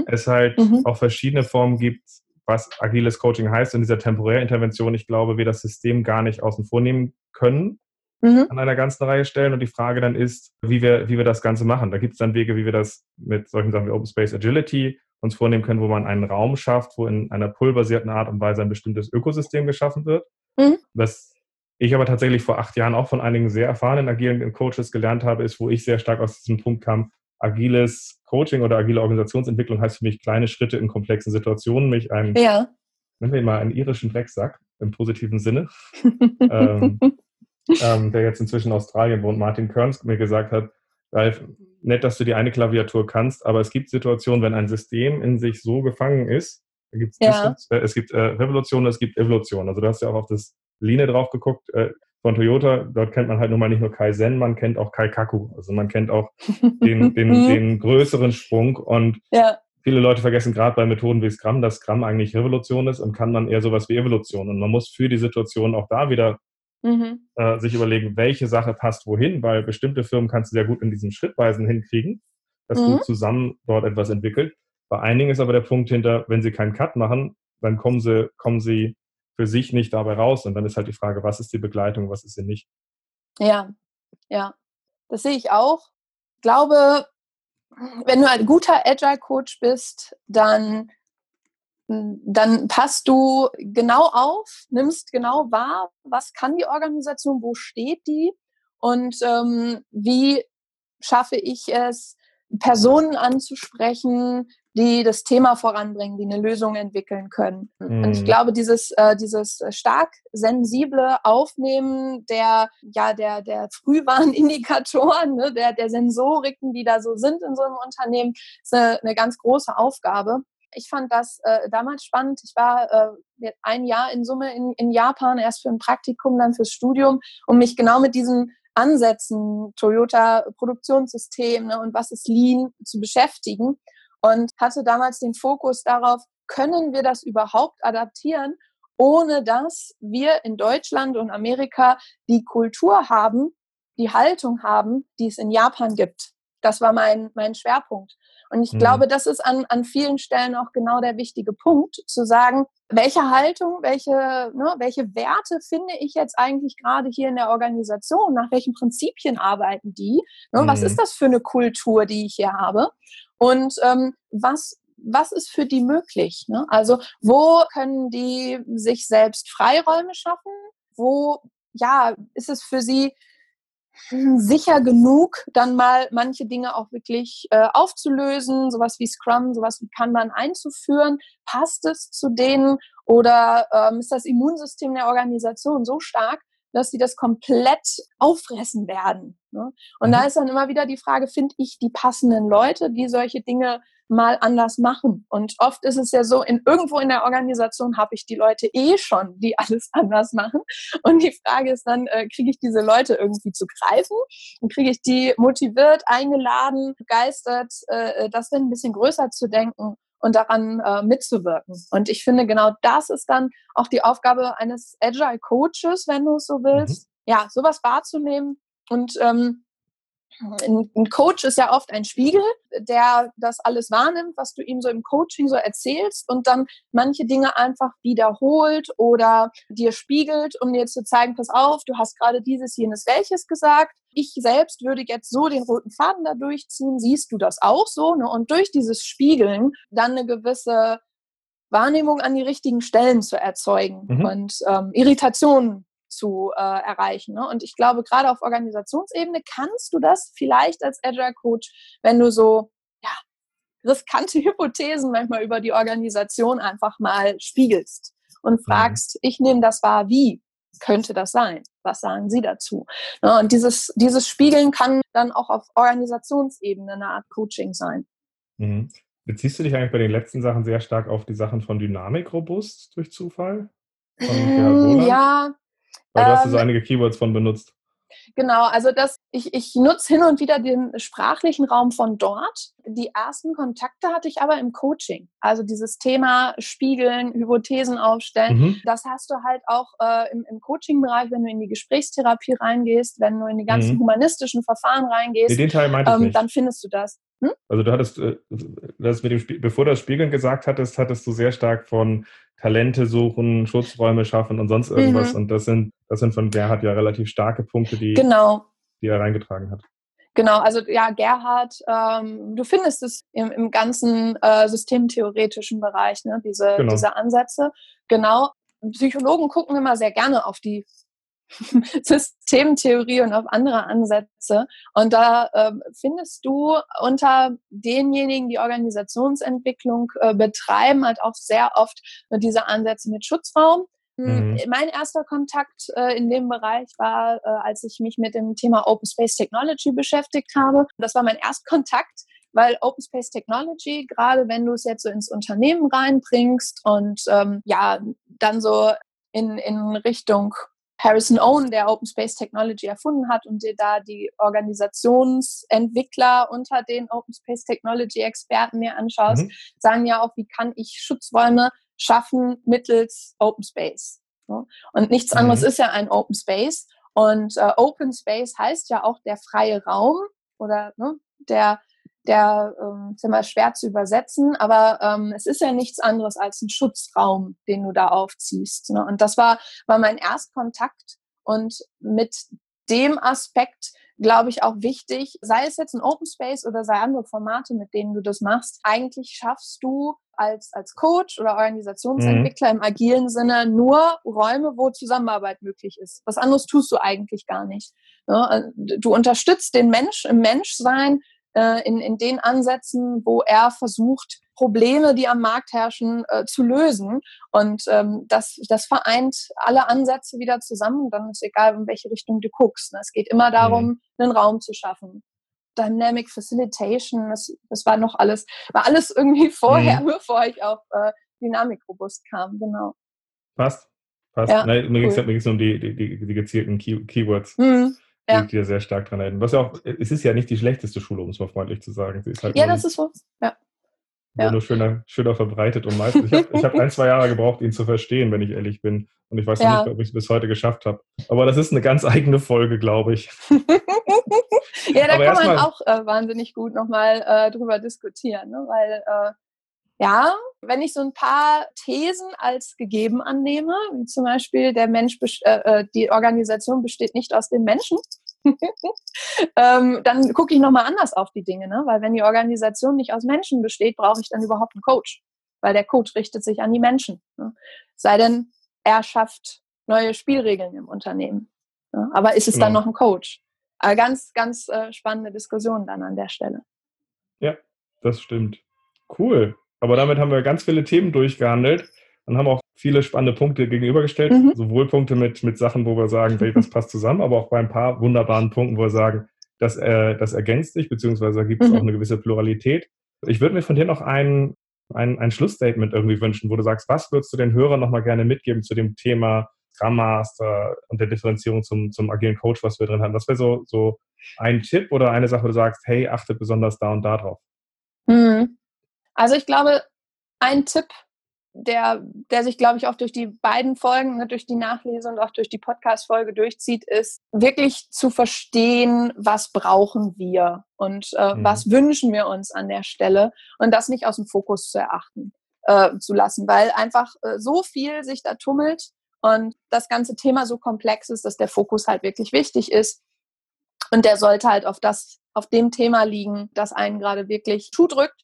es halt auch verschiedene Formen gibt, was agiles Coaching heißt. In dieser Temporärintervention, ich glaube, wir das System gar nicht außen vor nehmen können. An einer ganzen Reihe Stellen und die Frage dann ist, wie wir das Ganze machen. Da gibt es dann Wege, wie wir das mit solchen Sachen wie Open Space Agility uns vornehmen können, wo man einen Raum schafft, wo in einer pull-basierten Art und Weise ein bestimmtes Ökosystem geschaffen wird. Was ich aber tatsächlich vor 8 Jahren auch von einigen sehr erfahrenen agilen Coaches gelernt habe, ist, wo ich sehr stark aus diesem Punkt kam, agiles Coaching oder agile Organisationsentwicklung heißt für mich kleine Schritte in komplexen Situationen, mich einen, nennen wir ihn mal einen irischen Drecksack, im positiven Sinne, der jetzt inzwischen in Australien wohnt, Martin Kearns, mir gesagt hat, Ralf, nett, dass du die eine Klaviatur kannst, aber es gibt Situationen, wenn ein System in sich so gefangen ist, es gibt Revolutionen, es gibt Evolutionen. Also du hast ja auch auf das Lean drauf geguckt von Toyota, dort kennt man halt nun mal nicht nur Kaizen, man kennt auch Kaikaku. Also man kennt auch den größeren Sprung und viele Leute vergessen gerade bei Methoden wie Scrum, dass Scrum eigentlich Revolution ist und kann dann eher sowas wie Evolution. Und man muss für die Situation auch da wieder sich überlegen, welche Sache passt wohin, weil bestimmte Firmen kannst du sehr gut in diesen Schrittweisen hinkriegen, dass du zusammen dort etwas entwickelt. Bei einigen ist aber der Punkt hinter, wenn sie keinen Cut machen, dann kommen sie für sich nicht dabei raus und dann ist halt die Frage, was ist die Begleitung, was ist sie nicht? Ja, das sehe ich auch. Ich glaube, wenn du ein guter Agile-Coach bist, dann passt du genau auf, nimmst genau wahr, was kann die Organisation, wo steht die und wie schaffe ich es, Personen anzusprechen, die das Thema voranbringen, die eine Lösung entwickeln können. Und ich glaube, dieses stark sensible Aufnehmen der Frühwarnindikatoren, ne, der Sensoriken, die da so sind in so einem Unternehmen, ist eine ganz große Aufgabe. Ich fand das damals spannend. Ich war ein Jahr in Summe in Japan, erst für ein Praktikum, dann fürs Studium, um mich genau mit diesen Ansätzen, Toyota-Produktionssystem, ne, und was ist Lean, zu beschäftigen. Und hatte damals den Fokus darauf, können wir das überhaupt adaptieren, ohne dass wir in Deutschland und Amerika die Kultur haben, die Haltung haben, die es in Japan gibt. Das war mein Schwerpunkt. Und ich glaube, das ist an vielen Stellen auch genau der wichtige Punkt, zu sagen, welche Haltung, welche Werte finde ich jetzt eigentlich gerade hier in der Organisation? Nach welchen Prinzipien arbeiten die? Ne, was ist das für eine Kultur, die ich hier habe? Und was ist für die möglich? Ne? Also wo können die sich selbst Freiräume schaffen? Wo ist es für sie sicher genug, dann mal manche Dinge auch wirklich aufzulösen, sowas wie Scrum, sowas wie Kanban einzuführen, passt es zu denen oder ist das Immunsystem der Organisation so stark, dass sie das komplett auffressen werden. Ne? Und da ist dann immer wieder die Frage, finde ich die passenden Leute, die solche Dinge mal anders machen? Und oft ist es ja so, irgendwo in der Organisation habe ich die Leute schon, die alles anders machen. Und die Frage ist dann, kriege ich diese Leute irgendwie zu greifen? Und kriege ich die motiviert, eingeladen, begeistert, das dann ein bisschen größer zu denken und daran mitzuwirken. Und ich finde, genau das ist dann auch die Aufgabe eines Agile Coaches, wenn du es so willst, sowas wahrzunehmen und Ein Coach ist ja oft ein Spiegel, der das alles wahrnimmt, was du ihm so im Coaching so erzählst und dann manche Dinge einfach wiederholt oder dir spiegelt, um dir zu zeigen, pass auf, du hast gerade dieses, jenes, welches gesagt. Ich selbst würde jetzt so den roten Faden da durchziehen, siehst du das auch so? Ne? Und durch dieses Spiegeln dann eine gewisse Wahrnehmung an die richtigen Stellen zu erzeugen und Irritationen zu erreichen. Ne? Und ich glaube, gerade auf Organisationsebene kannst du das vielleicht als Agile Coach, wenn du so riskante Hypothesen manchmal über die Organisation einfach mal spiegelst und fragst, ich nehme das wahr, wie könnte das sein? Was sagen Sie dazu? Ne? Und dieses Spiegeln kann dann auch auf Organisationsebene eine Art Coaching sein. Mhm. Beziehst du dich eigentlich bei den letzten Sachen sehr stark auf die Sachen von Dynamik robust durch Zufall? Ja. Weil du hast so einige Keywords von benutzt. Genau, also ich nutze hin und wieder den sprachlichen Raum von dort. Die ersten Kontakte hatte ich aber im Coaching. Also dieses Thema Spiegeln, Hypothesen aufstellen, das hast du halt auch im Coaching-Bereich, wenn du in die Gesprächstherapie reingehst, wenn du in die ganzen humanistischen Verfahren reingehst, den Teil meinte ich nicht. Dann findest du das. Hm? Also du hattest, bevor du das Spiegeln gesagt hattest, hattest du sehr stark von Talente suchen, Schutzräume schaffen und sonst irgendwas. Und das sind von Gerhard ja relativ starke Punkte, die er reingetragen hat. Genau, also ja, Gerhard, du findest es im ganzen systemtheoretischen Bereich, ne, diese Ansätze. Genau, Psychologen gucken immer sehr gerne auf die Systemtheorie und auf andere Ansätze. Und da findest du unter denjenigen, die Organisationsentwicklung betreiben, halt auch sehr oft diese Ansätze mit Schutzraum. Mein erster Kontakt in dem Bereich war, als ich mich mit dem Thema Open Space Technology beschäftigt habe. Das war mein Erstkontakt, weil Open Space Technology, gerade wenn du es jetzt so ins Unternehmen reinbringst und dann so in Richtung Harrison Owen, der Open Space Technology erfunden hat und der da die Organisationsentwickler unter den Open Space Technology Experten mir anschaust, sagen ja auch, wie kann ich Schutzräume schaffen mittels Open Space. Und nichts anderes ist ja ein Open Space. Und Open Space heißt ja auch der freie Raum oder der ist immer schwer zu übersetzen, aber es ist ja nichts anderes als ein Schutzraum, den du da aufziehst. Ne? Und das war mein Erstkontakt und mit dem Aspekt, glaube ich, auch wichtig, sei es jetzt ein Open Space oder sei andere Formate, mit denen du das machst, eigentlich schaffst du als Coach oder Organisationsentwickler im agilen Sinne nur Räume, wo Zusammenarbeit möglich ist. Was anderes tust du eigentlich gar nicht. Ne? Du unterstützt den Mensch im Menschsein, in den Ansätzen, wo er versucht, Probleme, die am Markt herrschen, zu lösen. Und das vereint alle Ansätze wieder zusammen. Dann ist egal, in welche Richtung du guckst. Ne? Es geht immer darum, einen Raum zu schaffen. Dynamic Facilitation, das war noch alles, irgendwie vorher, bevor ich auf Dynamik robust kam. Genau. Passt. Ja, nein, mir ging es nur um die gezielten Keywords. Die dir sehr stark dran erinnern. Es ist ja nicht die schlechteste Schule, um es mal freundlich zu sagen. Sie ist halt das ist so. Ja. Nur schöner verbreitet und meistens. Ich habe 1-2 Jahre gebraucht, ihn zu verstehen, wenn ich ehrlich bin. Und ich weiß noch nicht, ob ich es bis heute geschafft habe. Aber das ist eine ganz eigene Folge, glaube ich. Ja, da kann man auch wahnsinnig gut nochmal drüber diskutieren. Ne? Weil, wenn ich so ein paar Thesen als gegeben annehme, wie zum Beispiel der Mensch, die Organisation besteht nicht aus den Menschen, dann gucke ich nochmal anders auf die Dinge, ne? Weil wenn die Organisation nicht aus Menschen besteht, brauche ich dann überhaupt einen Coach, weil der Coach richtet sich an die Menschen, ne? Sei denn, er schafft neue Spielregeln im Unternehmen, ne? Aber ist es dann noch ein Coach? Aber ganz, ganz spannende Diskussion dann an der Stelle. Ja, das stimmt. Cool. Aber damit haben wir ganz viele Themen durchgehandelt und haben auch viele spannende Punkte gegenübergestellt. Sowohl Punkte mit Sachen, wo wir sagen, das passt zusammen, aber auch bei ein paar wunderbaren Punkten, wo wir sagen, das ergänzt sich, beziehungsweise gibt es auch eine gewisse Pluralität. Ich würde mir von dir noch ein Schlussstatement irgendwie wünschen, wo du sagst, was würdest du den Hörern nochmal gerne mitgeben zu dem Thema Scrum Master und der Differenzierung zum agilen Coach, was wir drin haben? Was wäre so ein Tipp oder eine Sache, wo du sagst, hey, achtet besonders da und da drauf? Also ich glaube, ein Tipp der sich, glaube ich, auch durch die beiden Folgen, ne, durch die Nachlese und auch durch die Podcast-Folge durchzieht, ist, wirklich zu verstehen, was brauchen wir und was wünschen wir uns an der Stelle und das nicht aus dem Fokus zu erachten, zu lassen, weil einfach so viel sich da tummelt und das ganze Thema so komplex ist, dass der Fokus halt wirklich wichtig ist und der sollte halt auf dem Thema liegen, das einen gerade wirklich zudrückt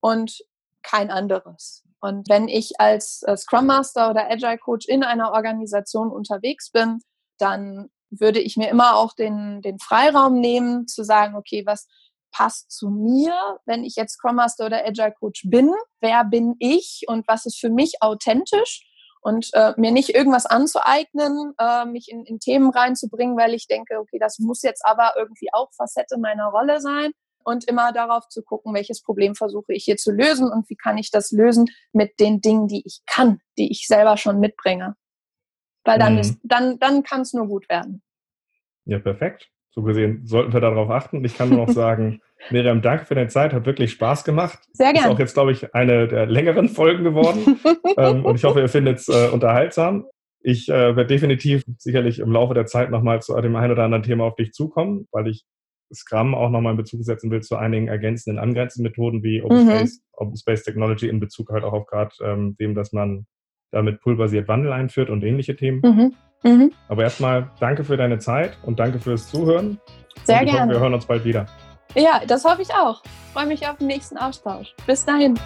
und kein anderes. Und wenn ich als Scrum Master oder Agile Coach in einer Organisation unterwegs bin, dann würde ich mir immer auch den Freiraum nehmen, zu sagen, okay, was passt zu mir, wenn ich jetzt Scrum Master oder Agile Coach bin? Wer bin ich und was ist für mich authentisch? Und mir nicht irgendwas anzueignen, mich in Themen reinzubringen, weil ich denke, okay, das muss jetzt aber irgendwie auch Facette meiner Rolle sein. Und immer darauf zu gucken, welches Problem versuche ich hier zu lösen und wie kann ich das lösen mit den Dingen, die ich kann, die ich selber schon mitbringe. Weil dann kann es nur gut werden. Ja, perfekt. So gesehen sollten wir darauf achten. Ich kann nur noch sagen, Miriam, danke für deine Zeit. Hat wirklich Spaß gemacht. Sehr gerne. Ist auch jetzt, glaube ich, eine der längeren Folgen geworden. Und ich hoffe, ihr findet es unterhaltsam. Ich werde definitiv sicherlich im Laufe der Zeit nochmal zu dem einen oder anderen Thema auf dich zukommen, weil ich Scrum auch nochmal in Bezug setzen will zu einigen ergänzenden, angrenzenden Methoden wie Open Space Technology in Bezug halt auch auf gerade dem, dass man damit pull-basiert Wandel einführt und ähnliche Themen. Aber erstmal danke für deine Zeit und danke fürs Zuhören. Sehr gerne. Wir hören uns bald wieder. Ja, das hoffe ich auch. Freue mich auf den nächsten Austausch. Bis dahin.